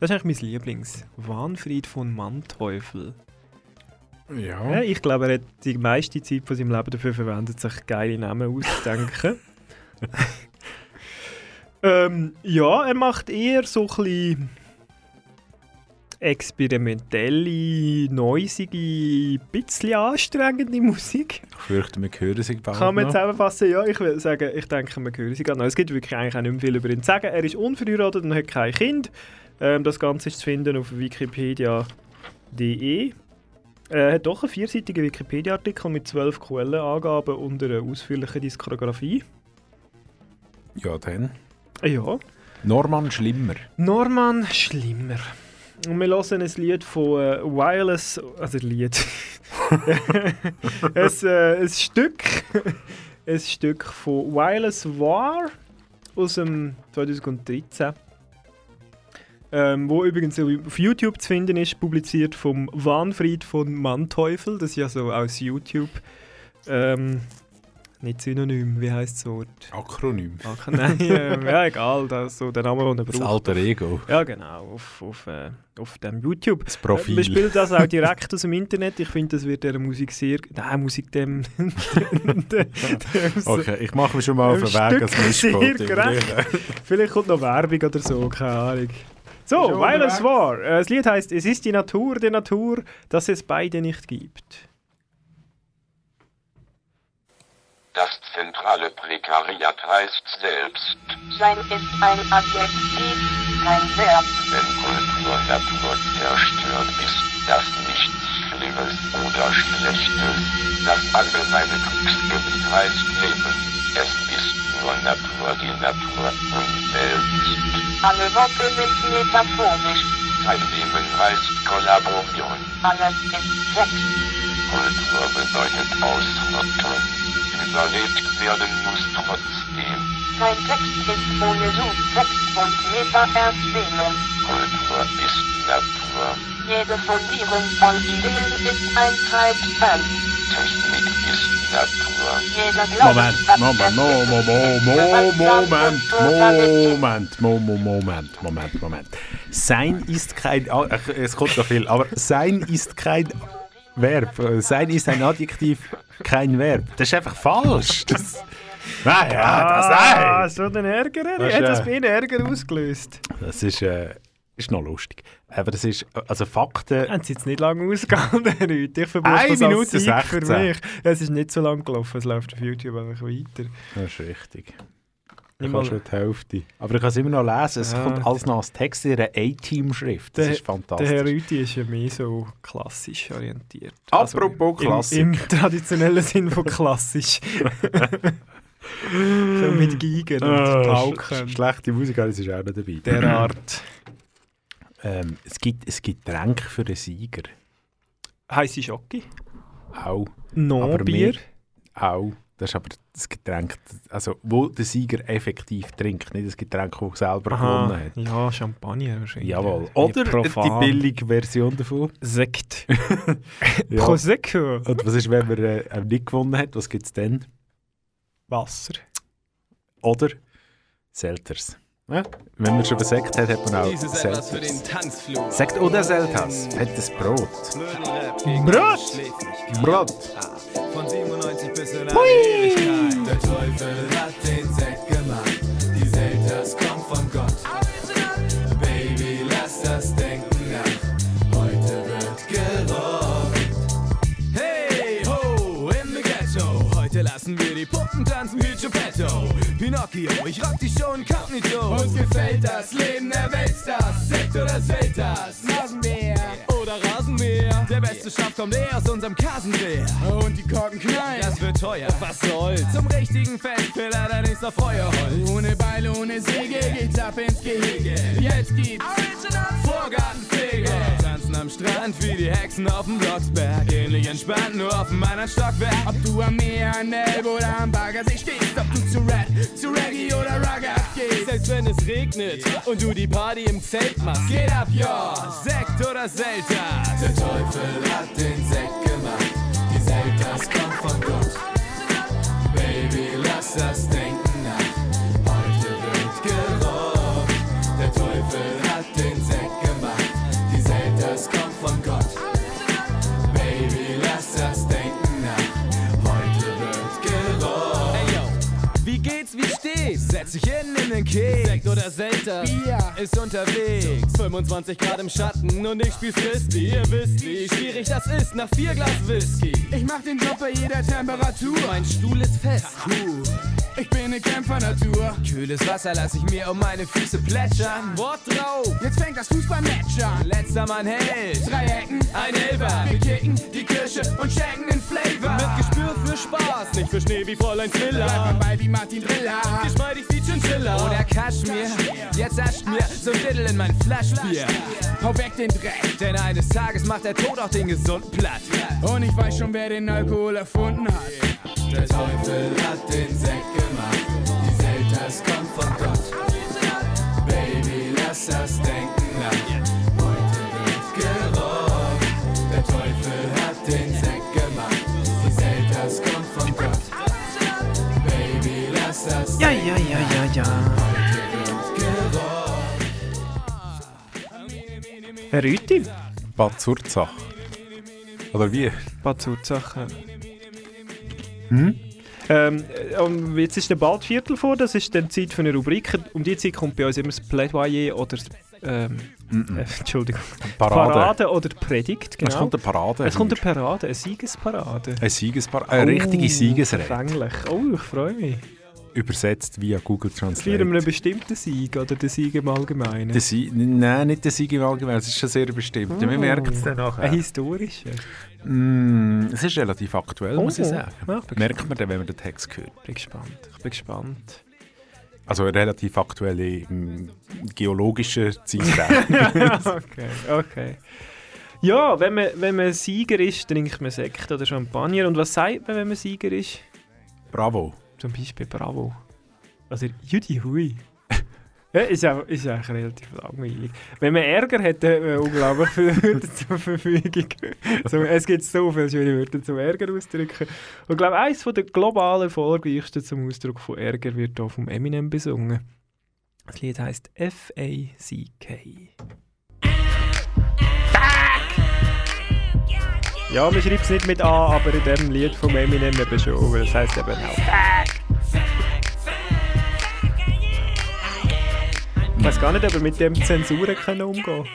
Das ist eigentlich mein Lieblings. Wahnfried von Mannteufel. Ja. Ich glaube, er hat die meiste Zeit von seinem Leben dafür verwendet, sich geile Namen auszudenken. ähm, ja, er macht eher so ein bisschen experimentelle, noisige, ein bisschen anstrengende Musik. Ich fürchte, wir hören sich bald. Kann man zusammenfassen? Ja, ich will sagen, ich denke, wir hören sich bald noch. Es gibt wirklich eigentlich auch nicht mehr viel über ihn zu sagen. Er ist unverheiratet und hat kein Kind. Ähm, das Ganze ist zu finden auf wikipedia punkt de. Er hat doch einen vierseitigen Wikipedia-Artikel mit zwölf Quellenangaben und einer ausführlichen Diskografie. Ja, dann. Ja. Norman Schlimmer. Norman Schlimmer. Und wir hören ein Lied von äh, Wireless... Also ein Lied. ein, äh, ein Stück. ein Stück von Wireless War aus dem zweitausenddreizehn. Ähm, wo übrigens auf YouTube zu finden ist, publiziert vom Wahnfried von Mannteufel. Das ist ja so aus YouTube. Ähm, nicht Synonym, wie heisst das Wort? Akronym. Ak- Nein, äh, ja egal, das so der Name, den er braucht. Das alter Ego. Ja genau, auf, auf, äh, auf dem YouTube. Das Profil. Äh, man spielt das auch direkt aus dem Internet. Ich finde, das wird der Musik sehr... Nein, Musik dem... Okay, ich mache mir schon mal auf den Weg als Mischpult. Vielleicht kommt noch Werbung oder so, keine Ahnung. So, Wireless War. Das Lied heisst, es ist die Natur der Natur, dass es beide nicht gibt. Das zentrale Prekariat heißt selbst. Sein ist ein Adjektiv, kein Verb. Wenn Kultur Natur zerstört ist, das nichts Schlimmes oder Schlechtes. Das allgemeine Kriegsgebiet heißt Leben. Es ist nur Natur, die Natur und Welt. Alle Worte sind metaphorisch. Teilnehmen heißt Kollaboration. Alles ist Sex. Kultur bedeutet Ausrottung. Überlebt werden muss trotzdem. Mein Text ist sowieso Text und Metaerzählung. Kultur ist Natur. Jede Fundierung von Ideen ist ein Treibstand. Technik ist Natur. Jeder Moment, Moment, Moment, Moment, Moment, Moment, Moment, Moment. Sein ist kein... Oh, es kommt noch viel, aber sein ist kein... Verb. Sein ist ein Adjektiv, kein Verb. Das ist einfach falsch. Das, nein, ja, das ah, nein. So ein Ärger. Er hat das bei Ihnen Ärger ausgelöst. Das ist, äh, ist noch lustig. Aber das ist, also Fakten... Haben Sie jetzt nicht lange ausgehalten, Leute? Ich verbuche das als Sieg für mich. Es ist nicht so lang gelaufen, es läuft auf YouTube einfach weiter. Das ist richtig. Ich habe schon die Hälfte. Aber ich kann es immer noch lesen. Es ja, kommt alles noch als Text in einer A-Team-Schrift. Das der, ist fantastisch. Der Herr Rüthi ist ja mehr so klassisch orientiert. Apropos also Klassik. Im, im traditionellen Sinn von klassisch. So mit Geigen und oh, Pauken. Sch- schlechte Musik, das ist auch noch dabei. Derart. ähm, es gibt ein Getränk für den Sieger. Heisse Schocke? Auch. No Bier? Auch. Das ist aber das Getränk, also wo der Sieger effektiv trinkt, nicht das Getränk, das er selber Aha, gewonnen hat. Ja, Champagner wahrscheinlich. Jawohl. Oder profan. Die billige Version davon. Sekt. Ja. Prosecco. Und was ist, wenn man äh, nicht gewonnen hat? Was gibt es dann? Wasser. Oder Selters. Ja? Wenn man schon über Sekt hat, hat man auch Dieses Selters. Für den Sekt oder Selters. Fettes Brot. Brot. Brot. Von siebenundneunzig bis in eine Ewigkeit. Der Teufel hat den Sekt gemacht. Die Selters kommt von Gott. Baby, lass das Denken nach. Heute wird gerockt. Hey, ho, in the Ghetto. Heute lassen wir die Puppen tanzen wie Geppetto. Pinocchio, ich rock die Show incognito. Uns gefällt das Leben der Weltstars. Sekt oder Selters. Nasenbär. Oder Rasenmäher. Der beste Schaf kommt eher aus unserem Kasenbär. Und die Korken knallen, das wird teuer. Was soll's? Zum richtigen Feldpiller, dann ist auf Feuerholz. Ohne Beile, ohne Säge geht's ab ins Gehege. Jetzt gibt's Vorgartenpflege. Tanzen am Strand wie die Hexen auf dem Blocksberg. Ähnlich entspannt, nur auf dem anderen Stockwerk. Ob du am Meer, an der Elbe oder am Baggersee stehst. Ob du zu Red, zu Reggae oder Rugger gehst. Selbst wenn es regnet und du die Party im Zelt machst. Geht ab, ja, Sekt oder Selters. Der Teufel hat den Sekt gemacht. Die Selters kommt von Gott. Baby, lass das Denken nach. Heute wird gerockt. Der Teufel hat den Sekt gemacht. Die Selters kommt von Gott. Baby, lass das Denken nach. Heute wird gerockt. Hey yo, wie geht's, wie stehst? Setz dich hin in den Keks. Sekt oder Selters? Bier ist unterwegs. fünfundzwanzig Grad im Schatten und ich spiel Frisbee. Ihr wisst, wie schwierig das ist nach vier Glas Whisky. Ich mach den Job bei jeder Temperatur. Mein Stuhl ist fest. Cool. Ich bin ne Kämpfernatur. Kühles Wasser lass ich mir um meine Füße plätschern. Wort drauf. Jetzt fängt das Fußballmatch an. Letzter Mann hält. Drei Ecken, ein Elfer. Wir kicken die Kirsche und checken den Flavor. Mit Gespür für Spaß, nicht für Schnee wie Fräulein Zwiller. Bleib mal bei wie Martin Driller. Geschmeidig wie Chinchilla. Oder Kaschmir. Jetzt ascht mir so ein Little in mein Flaschbier. Hau weg den Dreck. Denn eines Tages macht der Tod auch den Gesunden platt. Und ich weiß schon, wer den Alkohol erfunden hat. Der Teufel hat den Sekt gemacht. Die Selters kommt von Gott. Baby, lass das Denken nach. Heute wird gerockt. Der Teufel hat den Sekt gemacht. Die Selters kommt von Gott. Baby, lass das ja, Denken ja, ja, ja, ja, ja. Heute wird gerockt. Herr Rüthi? Bad Zurzach. Oder wie? Bad Zurzach, ja. Mhm. Ähm, und jetzt ist der bald Viertel vor, das ist dann Zeit für eine Rubrik. Um die Zeit kommt bei uns immer das Plädoyer oder das, ähm, äh, Entschuldigung, Parade. Parade oder Predigt. Genau. Es kommt eine Parade. Es kommt eine Parade, eine Siegesparade. Eine Siegesparade, eine oh, richtige Siegesrede. Gefänglich. Oh, ich freue mich. Übersetzt via Google Translate. Für einen bestimmten Sieg oder den Sieg im Allgemeinen? Sie- Nein, nicht den Sieg im Allgemeinen, es ist schon sehr bestimmt. Oh. Wir merken es dann nachher. Ein historischer? Mm, es ist relativ aktuell, oh. muss ich sagen. Ja, ich merkt man dann, wenn man den Text hört. Ich bin gespannt. Ich bin gespannt. Also relativ aktuell im geologischen Zeitraum. Okay, okay. Ja, wenn man, wenn man Sieger ist, trinkt man Sekt oder Champagner. Und was sagt man, wenn man Sieger ist? Bravo. Zum Beispiel Bravo. Also, Juti Hui. Ja, ist ja ist eigentlich relativ langweilig. Wenn man Ärger hätte, hätte man unglaublich viele Wörter zur Verfügung. Also, es gibt so viele schöne Wörter zum Ärger ausdrücken. Und ich glaube, eines der global erfolgreichsten zum Ausdruck von Ärger wird hier vom Eminem besungen. Das Lied heisst F A C K. Fuck! Ja, man schreibt es nicht mit A, aber in diesem Lied vom Eminem eben schon, weil es heisst eben auch Fuck! Ich weiß gar nicht, ob wir mit dem Zensuren können umgehen können.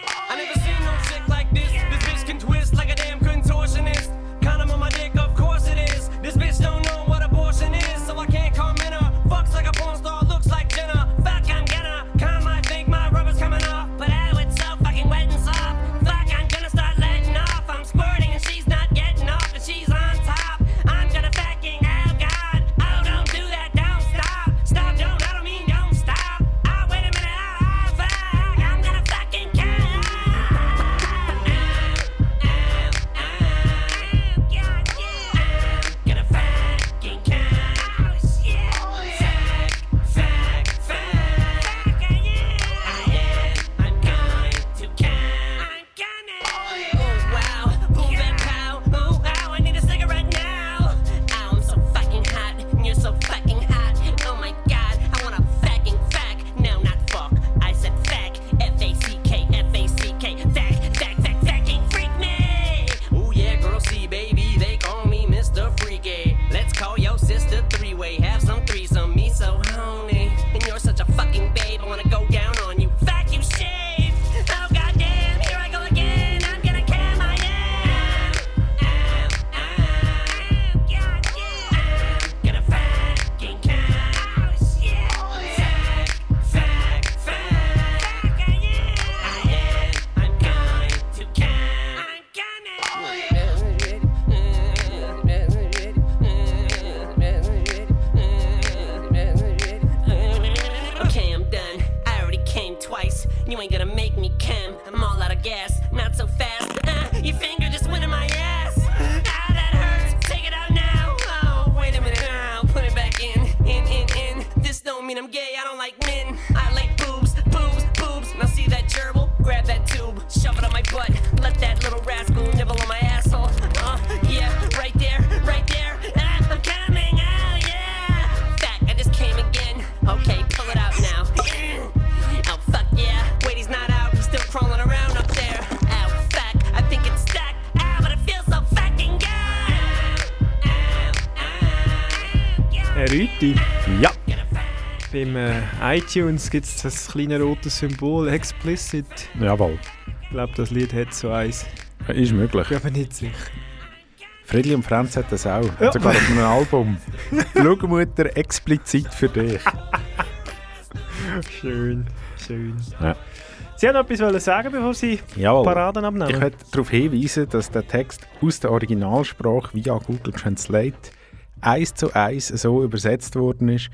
Rüthi. Ja. Beim äh, iTunes gibt es das kleine rote Symbol Explicit. Jawohl. Ich glaube, das Lied hat so eins. Ja, ist möglich. Ich bin aber nicht sicher. Friedli und Franz hat das auch. Ja. Hat sogar auf einem Album. Schlugemutter explizit für dich. Schön, schön. Ja. Sie haben noch etwas sagen, bevor Sie Jawohl. Paraden abnehmen? Ich möchte darauf hinweisen, dass der Text aus der Originalsprache via Google Translate eins zu eins so übersetzt worden ist,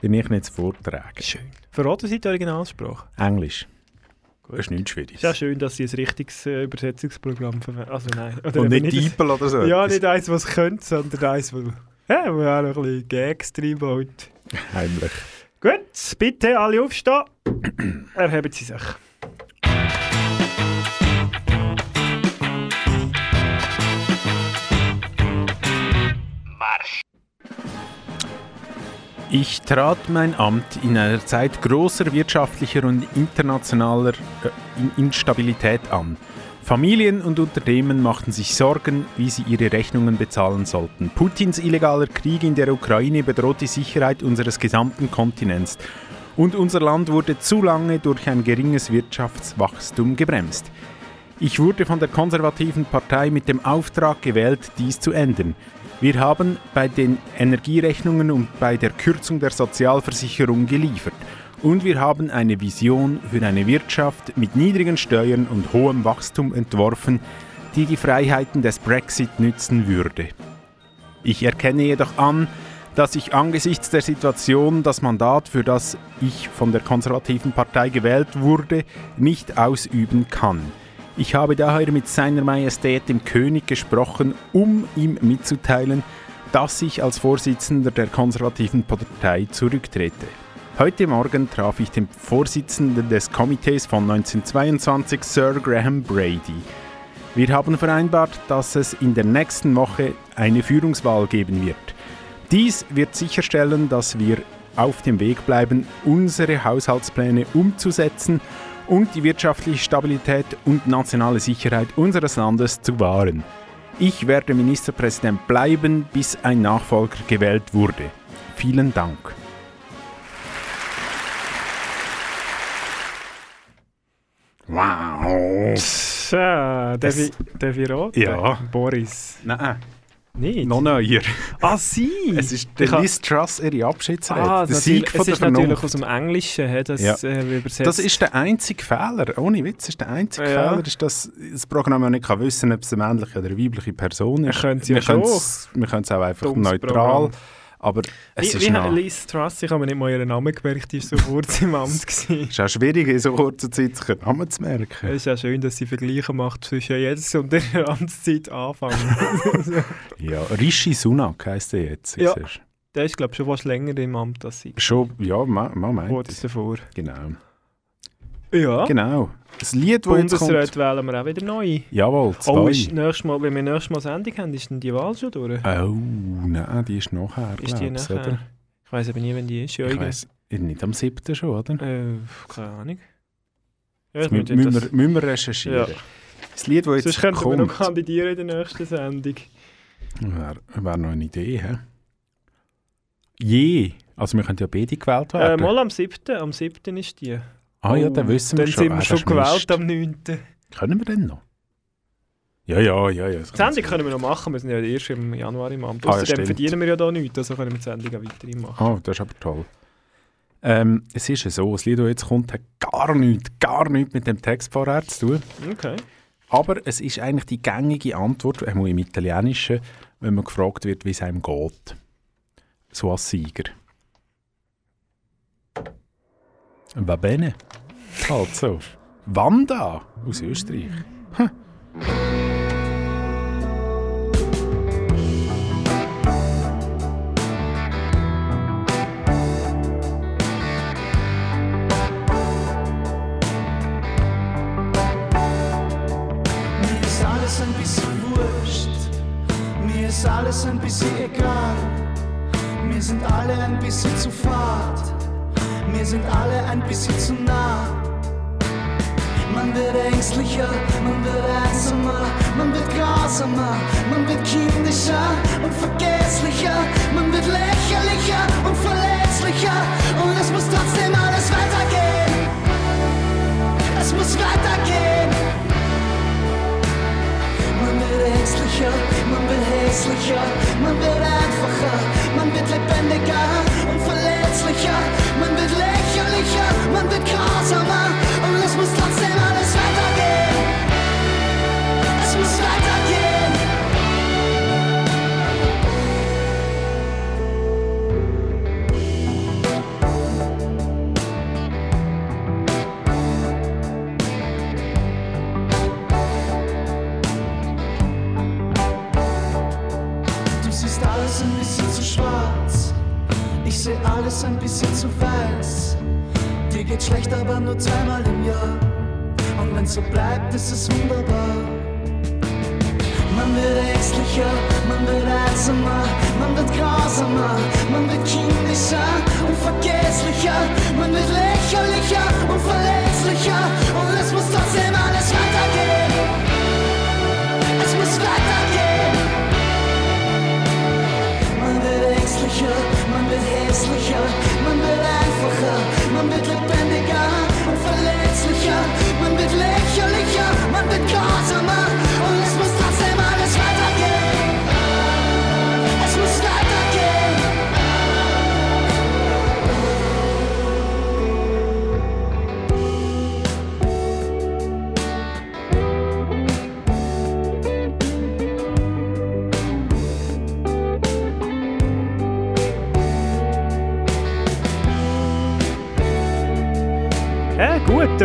wie ich nicht vortrage. Schön. Verraten Sie die Originalsprache? Englisch. Gut. Das ist nichts Schwieriges. Ist ja schön, dass Sie ein richtiges äh, Übersetzungsprogramm verwenden. Also nein. Oder und nicht Deepel oder so. Ja, nicht eins, was es könnte, sondern eins, was ja, wo auch noch ein bisschen Gags reinbaut. Heimlich. Gut, bitte alle aufstehen. Erheben Sie sich. Ich trat mein Amt in einer Zeit großer wirtschaftlicher und internationaler Instabilität an. Familien und Unternehmen machten sich Sorgen, wie sie ihre Rechnungen bezahlen sollten. Putins illegaler Krieg in der Ukraine bedroht die Sicherheit unseres gesamten Kontinents. Und unser Land wurde zu lange durch ein geringes Wirtschaftswachstum gebremst. Ich wurde von der konservativen Partei mit dem Auftrag gewählt, dies zu ändern. Wir haben bei den Energierechnungen und bei der Kürzung der Sozialversicherung geliefert. Und wir haben eine Vision für eine Wirtschaft mit niedrigen Steuern und hohem Wachstum entworfen, die die Freiheiten des Brexit nützen würde. Ich erkenne jedoch an, dass ich angesichts der Situation das Mandat, für das ich von der konservativen Partei gewählt wurde, nicht ausüben kann. Ich habe daher mit seiner Majestät dem König gesprochen, um ihm mitzuteilen, dass ich als Vorsitzender der konservativen Partei zurücktrete. Heute Morgen traf ich den Vorsitzenden des Komitees von neunzehnhundertzweiundzwanzig, Sir Graham Brady. Wir haben vereinbart, dass es in der nächsten Woche eine Führungswahl geben wird. Dies wird sicherstellen, dass wir auf dem Weg bleiben, unsere Haushaltspläne umzusetzen und die wirtschaftliche Stabilität und nationale Sicherheit unseres Landes zu wahren. Ich werde Ministerpräsident bleiben, bis ein Nachfolger gewählt wurde. Vielen Dank. Wow! Tja, darf ich, darf ich raten? Ja. Boris. Nein. Nicht? Noch neuer. Ah, sie! Es ist der Liz Truss, ihre Abschiedsrede. Ah, der Sieg von der Vernunft. Es ist natürlich aus dem Englischen, he, das ja. äh, übersetzt. Das ist der einzige Fehler, ohne Witz, ist der einzige ja. Fehler, ist, dass das Programm auch nicht kann wissen, ob es eine männliche oder eine weibliche Person ist. Wir können es ja schon. Wir können es auch einfach Dummes neutral. Programm. Aber es wie, ist wie noch... Liz Truss, ich habe mir nicht mal ihren Namen gemerkt, die war so kurz im Amt. Es ist auch schwierig, in so kurzer Zeit sich einen Namen zu merken. Es ist auch schön, dass sie Vergleiche macht zwischen jetzt und der Amtszeit anfangen. Ja, Rishi Sunak heisst er jetzt. Ja, siehst. Der ist, glaube ich, schon fast länger im Amt als sie. Schon, ja, man, man meint. Kurz davor. Genau. Ja. Genau. Das Lied, das jetzt kommt... Bundesrat wählen wir auch wieder neu. Jawohl, zwei. Oh, ist nächstes Mal, wenn wir nächstes Mal Sendung haben, ist denn die Wahl schon durch? Oh, nein, die ist nachher, ist die nachher? Oder? Ich weiss aber nie, wenn die ist. Ja, ich weiss, nicht am siebten schon, oder? Äh, keine Ahnung. Ja, jetzt müssen, müssen, das... wir, müssen wir recherchieren. Ja. Das Lied, das jetzt sonst kommt... Sonst könnten wir noch kandidieren in der nächsten Sendung. Wäre wär noch eine Idee, hä? Je. Also wir könnten ja beide gewählt werden. Äh, mal am siebten. Am siebten ist die... Ah ja, dann wissen wir dann schon. Dann sind wir schon gewählt am neunten Können wir denn noch? Ja, ja, ja. ja das die Sendung können wir noch machen, wir sind ja erst im Januar im Amt. Außerdem ah, ja, verdienen wir ja da nichts, also können wir die Sendung auch weiterhin machen. Ah, oh, das ist aber toll. Ähm, es ist ja so, das Lied, das jetzt kommt, hat gar nichts, gar nichts mit dem Text vorher zu tun. Okay. Aber es ist eigentlich die gängige Antwort, einmal im Italienischen, wenn man gefragt wird, wie es einem geht. So als Sieger. Va bene. Also, Wanda aus Österreich. Hm. Mir ist alles ein bisschen wurscht, mir ist alles ein bisschen egal, wir sind alle ein bisschen zu fad. Wir sind alle ein bisschen zu nah. Man wird ängstlicher, man wird einsamer, man wird grausamer, man wird kindischer und vergesslicher, man wird lächerlicher und verletzlicher. Und es muss trotzdem alles weitergehen. Es muss weitergehen. Man wird ängstlicher, man wird hässlicher, man wird einfacher, man wird lebendiger und verletzlicher. Man wird lächerlicher, man wird grausamer und es muss trotzdem alles weitergehen. Es muss weitergehen. Du siehst alles ein bisschen zu schwarz, ich seh alles ein bisschen zu weiß. Dir geht's schlecht, aber nur zweimal im Jahr. Und wenn's so bleibt, ist es wunderbar. Man wird ängstlicher, man wird einsamer, man wird grausamer, man wird kindischer und vergesslicher, man wird lächerlicher und verletzlicher. Und es muss trotzdem alles weitergehen. Es muss weitergehen. Man wird ängstlicher, man wird hässlicher, man wird einfacher. Man wird lebendiger und verletzlicher, man wird lächerlicher, man wird grausamer und es muss trotzdem alles weitergehen. Es muss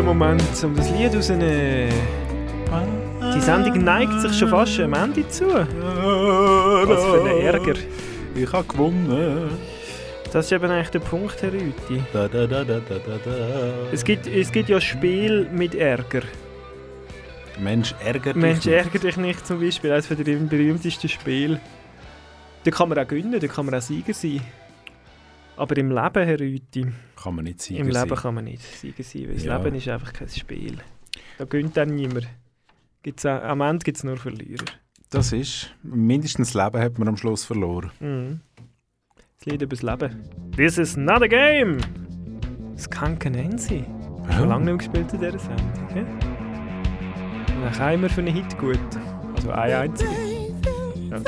Moment, um das Lied rauszunehmen. Die Sendung neigt sich schon fast am Ende zu. Was für ein Ärger. Ich habe gewonnen. Das ist eben eigentlich der Punkt, Herr Rüthi. Da, da, da, da, da, da. Es gibt, es gibt ja Spiel mit Ärger. Mensch, ärger dich Mensch, ärger nicht. dich nicht zum Beispiel. Eines der berühmtesten Spiele. Da kann man auch gewinnen, da kann man auch Sieger sein. Aber im Leben, Herr Rüthi, kann man nicht Sieger sein. Im Leben sein. kann man nicht Sieger sein, weil ja. das Leben ist einfach kein Spiel. Da gewinnt dann niemand. Gibt's auch, am Ende gibt es nur Verlierer. Das ist, mindestens das Leben hat man am Schluss verloren. Mhm. Das Lied über das Leben. This is not a game! Das kann kennen sie. Ich habe lange nicht mehr gespielt in dieser Sendung. Okay? Und dann kann immer für einen Hit gut. Also ein einziger. Ja.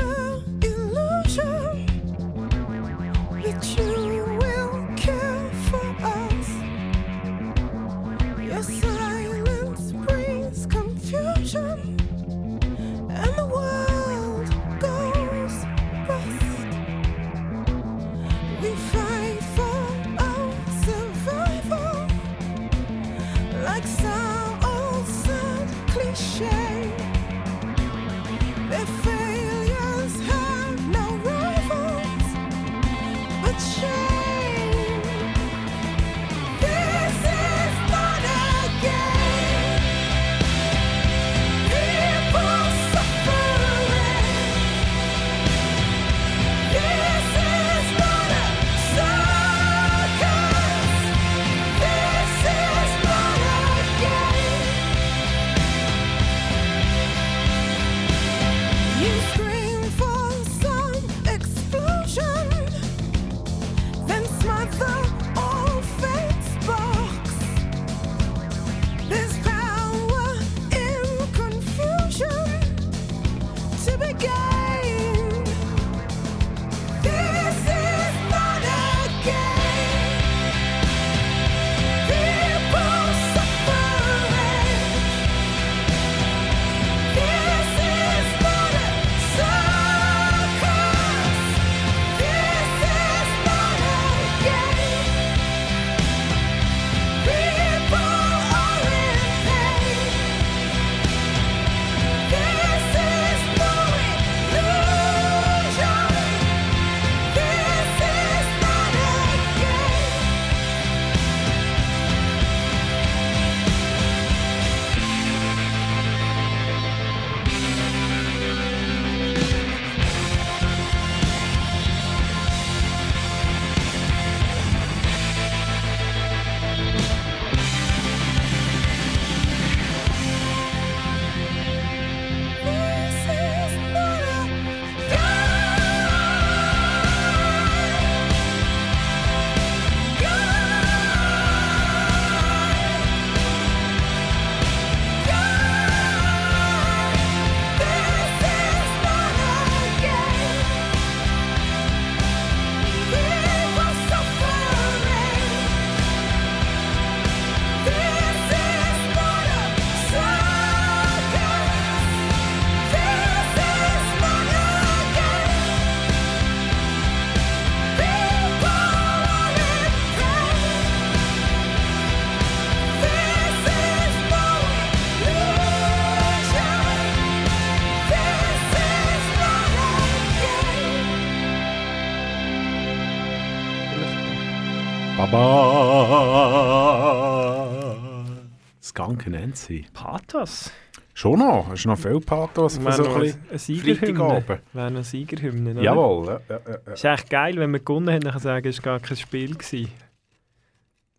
Pathos? Schon noch, es ist noch viel Pathos für so ein Freitagabend. Wir haben noch Siegerhymnen. Jawohl. Ja, ja, ja. Ist eigentlich geil, wenn wir gewonnen haben, dann sagen, es war gar kein Spiel gewesen.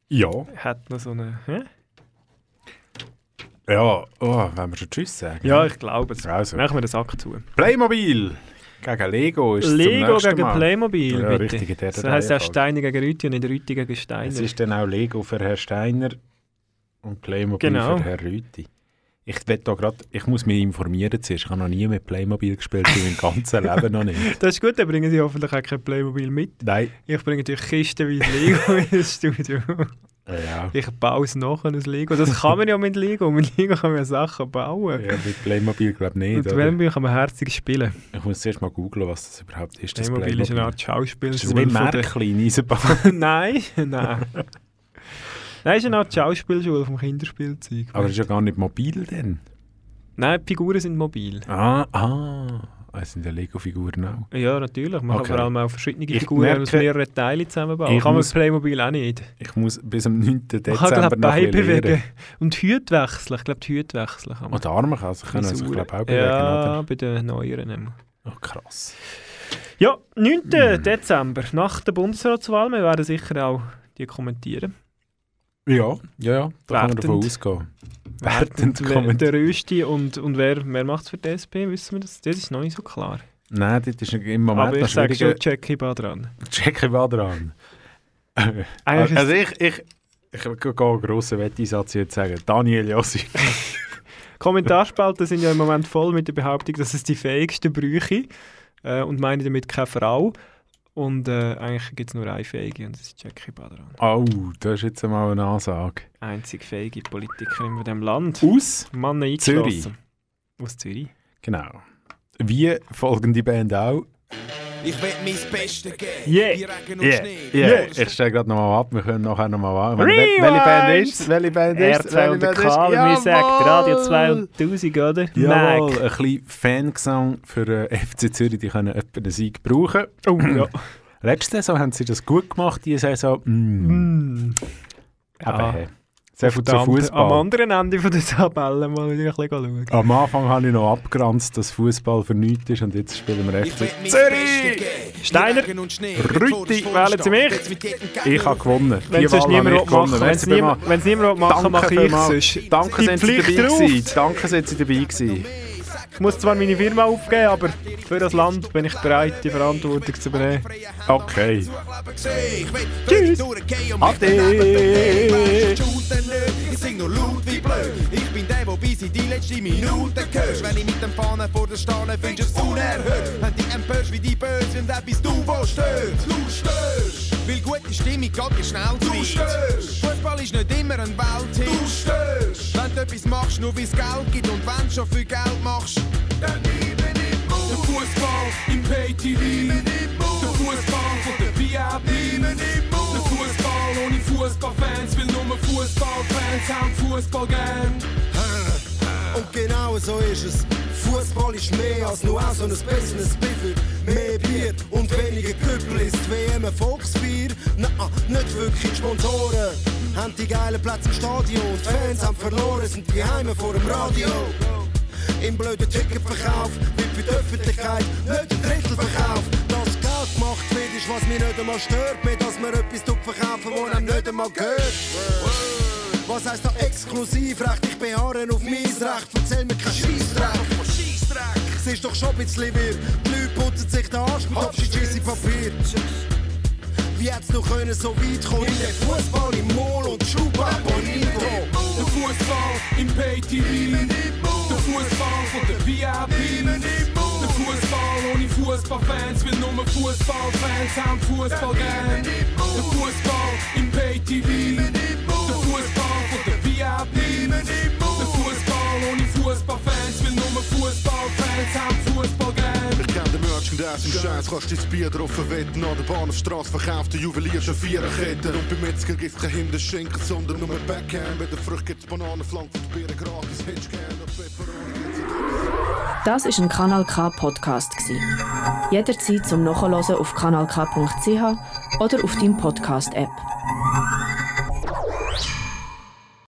Ja. Hat noch so eine... Hä? Ja, oh, wenn wir schon Tschüss sagen. Ja, ich glaube es. Also. Machen wir den Sack zu. Playmobil gegen Lego ist Lego zum gegen Mal. Playmobil, ja, bitte. Richtig, der das heisst ja Steiner gegen Rüthi und nicht Rüthi gegen Steiner. Es ist dann auch Lego für Herr Steiner. Und Playmobil genau. für Herr Rüthi. Ich, grad, ich muss mich informieren zuerst. Ich habe noch nie mit Playmobil gespielt, in meinem ganzen Leben noch nicht. Das ist gut, dann bringen Sie hoffentlich auch kein Playmobil mit. Nein. Ich bringe natürlich Kisten wie Lego ins Studio. Ja. Ich baue es nachher aus Lego. Das kann man ja mit Lego. Mit Lego kann man ja Sachen bauen. Ja, mit Playmobil glaube ich nicht. Mit Playmobil kann man herzig spielen. Ich muss zuerst mal googeln, was das überhaupt ist. Playmobil, Playmobil ist eine Art Schauspiel. Ist das wie Märklin in Eisenbahn? Nein, nein. Nein, es ist eine Art Schauspielschule vom Kinderspielzeug. Aber es ist ja gar nicht mobil denn? Nein, die Figuren sind mobil. Ah, ah. Es sind ja Lego-Figuren auch. Ja, natürlich. Man okay. kann vor allem auch verschiedene ich Figuren merke, aus mehreren Teilen zusammenbauen. Kann man das Playmobil auch nicht. Ich muss bis am neunten Dezember noch ein bisschen lernen. Und Hüte wechseln. Ich glaube, die Hüte wechseln kann man. Und die Arme kann sich also, glaub, auch bewegen. Ja, oder? Bei den Neueren. Oh, krass. Ja, neunten Dezember, nach der Bundesratswahl. Wir werden sicher auch die kommentieren. Ja, ja, ja. Da wertend, kann man davon ausgehen. Wertend, wertend wer, der Rösti und, und wer, wer macht es für die S P? Wissen wir das? Das ist noch nicht so klar. Nein, das ist im Moment. Aber ich sage schon Jackie Badran. Jackie Badran. Also ich, ich, ich gehe einen grossen Wetteinsatz jetzt sagen. Daniel Jossi. Kommentarspalten sind ja im Moment voll mit der Behauptung, dass es die fähigsten bräuchte. Äh, und meine damit keine Frau. Und äh, eigentlich gibt es nur eine Fähige und das ist Jackie Badran. Oh, das ist jetzt einmal eine Ansage. Einzig fähige Politikerin von diesem Land. Aus Mann Zürich. Aus Zürich. Genau. Wie folgende Band auch. Ich will mein Bestes geben. Yeah. Wie Regen und yeah. Schnee. Yeah. Yeah. Ich steige gerade nochmal ab, wir können nachher nochmal an. Welche Band ist? Welche Band ist? R zwei und K, wie sagt Radio zweitausend, oder? Jawohl, ein bisschen Fangesang für F C Zürich, die können etwa einen Sieg brauchen. Oh, ja. Letzte Saison haben sie das gut gemacht, diese Saison. Mm. Mm. Ja. Aber hey. Sehr viel zu Fußball. Am anderen Ende von der Tabelle mal wieder ein bisschen schauen. Am Anfang habe ich noch abgeranzt, dass Fußball für nichts ist und jetzt spielen wir F C Zürich! Steiner, Rüthi, wählen Sie mich! Ich habe gewonnen. Wenn es niemand machen will, mache ich es. Danke, sind Sie dabei gewesen. Danke, sind Sie dabei gewesen. Ich muss zwar meine Firma aufgeben, aber für das Land bin ich bereit, die Verantwortung zu übernehmen. Okay. Tschüss. Ade. Ich sing nur laut wie blöd. Ich bin der, der bis in die letzte Minute gehörst. Wenn ich mit dem Fahnen vor der Stange findest du es unerhört. Wenn dich empörst wie die Böse und etwas du, wo störst. Du störst. Weil gute Stimmung geht dir schnell zu weit. Du störst. Fußball ist nicht immer ein Welthit. Du störst. Wenn du etwas machst, nur wie es Geld gibt und wenn du schon viel Geld machst, dann bleibe im Mut. Der Fußball im Pay-T V. Der Fußball von der V I P. Der Fußball ohne Fußballfans, weil nur Fußballfans haben Fußball gern. Und genau so ist es. Fußball ist mehr als nur auch so ein Business Biffel. Mehr Bier und weniger Küppel ist die W M ein Volksbier. Na, nicht wirklich die Sponsoren haben die geilen Plätze im Stadion. Die Fans haben verloren, sind die Heime vor dem Radio. Im blöden Ticketverkauf wird für die Öffentlichkeit nicht ein Drittel verkauft. Dass Geld gemacht wird, ist was mich nicht einmal stört. Mehr, dass man etwas verkaufen, das einem nicht einmal gehört. Was heisst da Exklusivrecht? Ich beharre auf mein Recht, erzähl mir keinen Scheissdreck. Es ist doch schon ein bisschen wirr. Die Leute putzen sich den Arsch mit Abschieds in Papier. Wie hätt's noch können so weit kommen? In den Fußball im Mall und Schuba Bonito. Der Fußball im Pay-T V. Der Fußball von der V I P. Der Fußball ohne Fußballfans, weil nur Fußballfans haben Fußball gern. Der Fußball im Pay-T V. Der Fußball von der V I P. Der Fußball ohne Fußballfans, weil nur Fußballfans haben Fußball gern. Ich kenne den Merchandise im Scheiß, kannst dein Bier drauf wetten. An der Bahnhofstrasse verkauft der Juwelier schon Viererketten. Und beim Metzger gibt's kein Hinterschinken, sondern nur Backhand. Bei der Frucht gibt's Bananenflanken und Beeren gratis. Hättest gern noch Pepperoni. Das war ein Kanal K Podcast. Jederzeit zum Nachhören auf kanal k punkt c h oder auf deinem Podcast-App.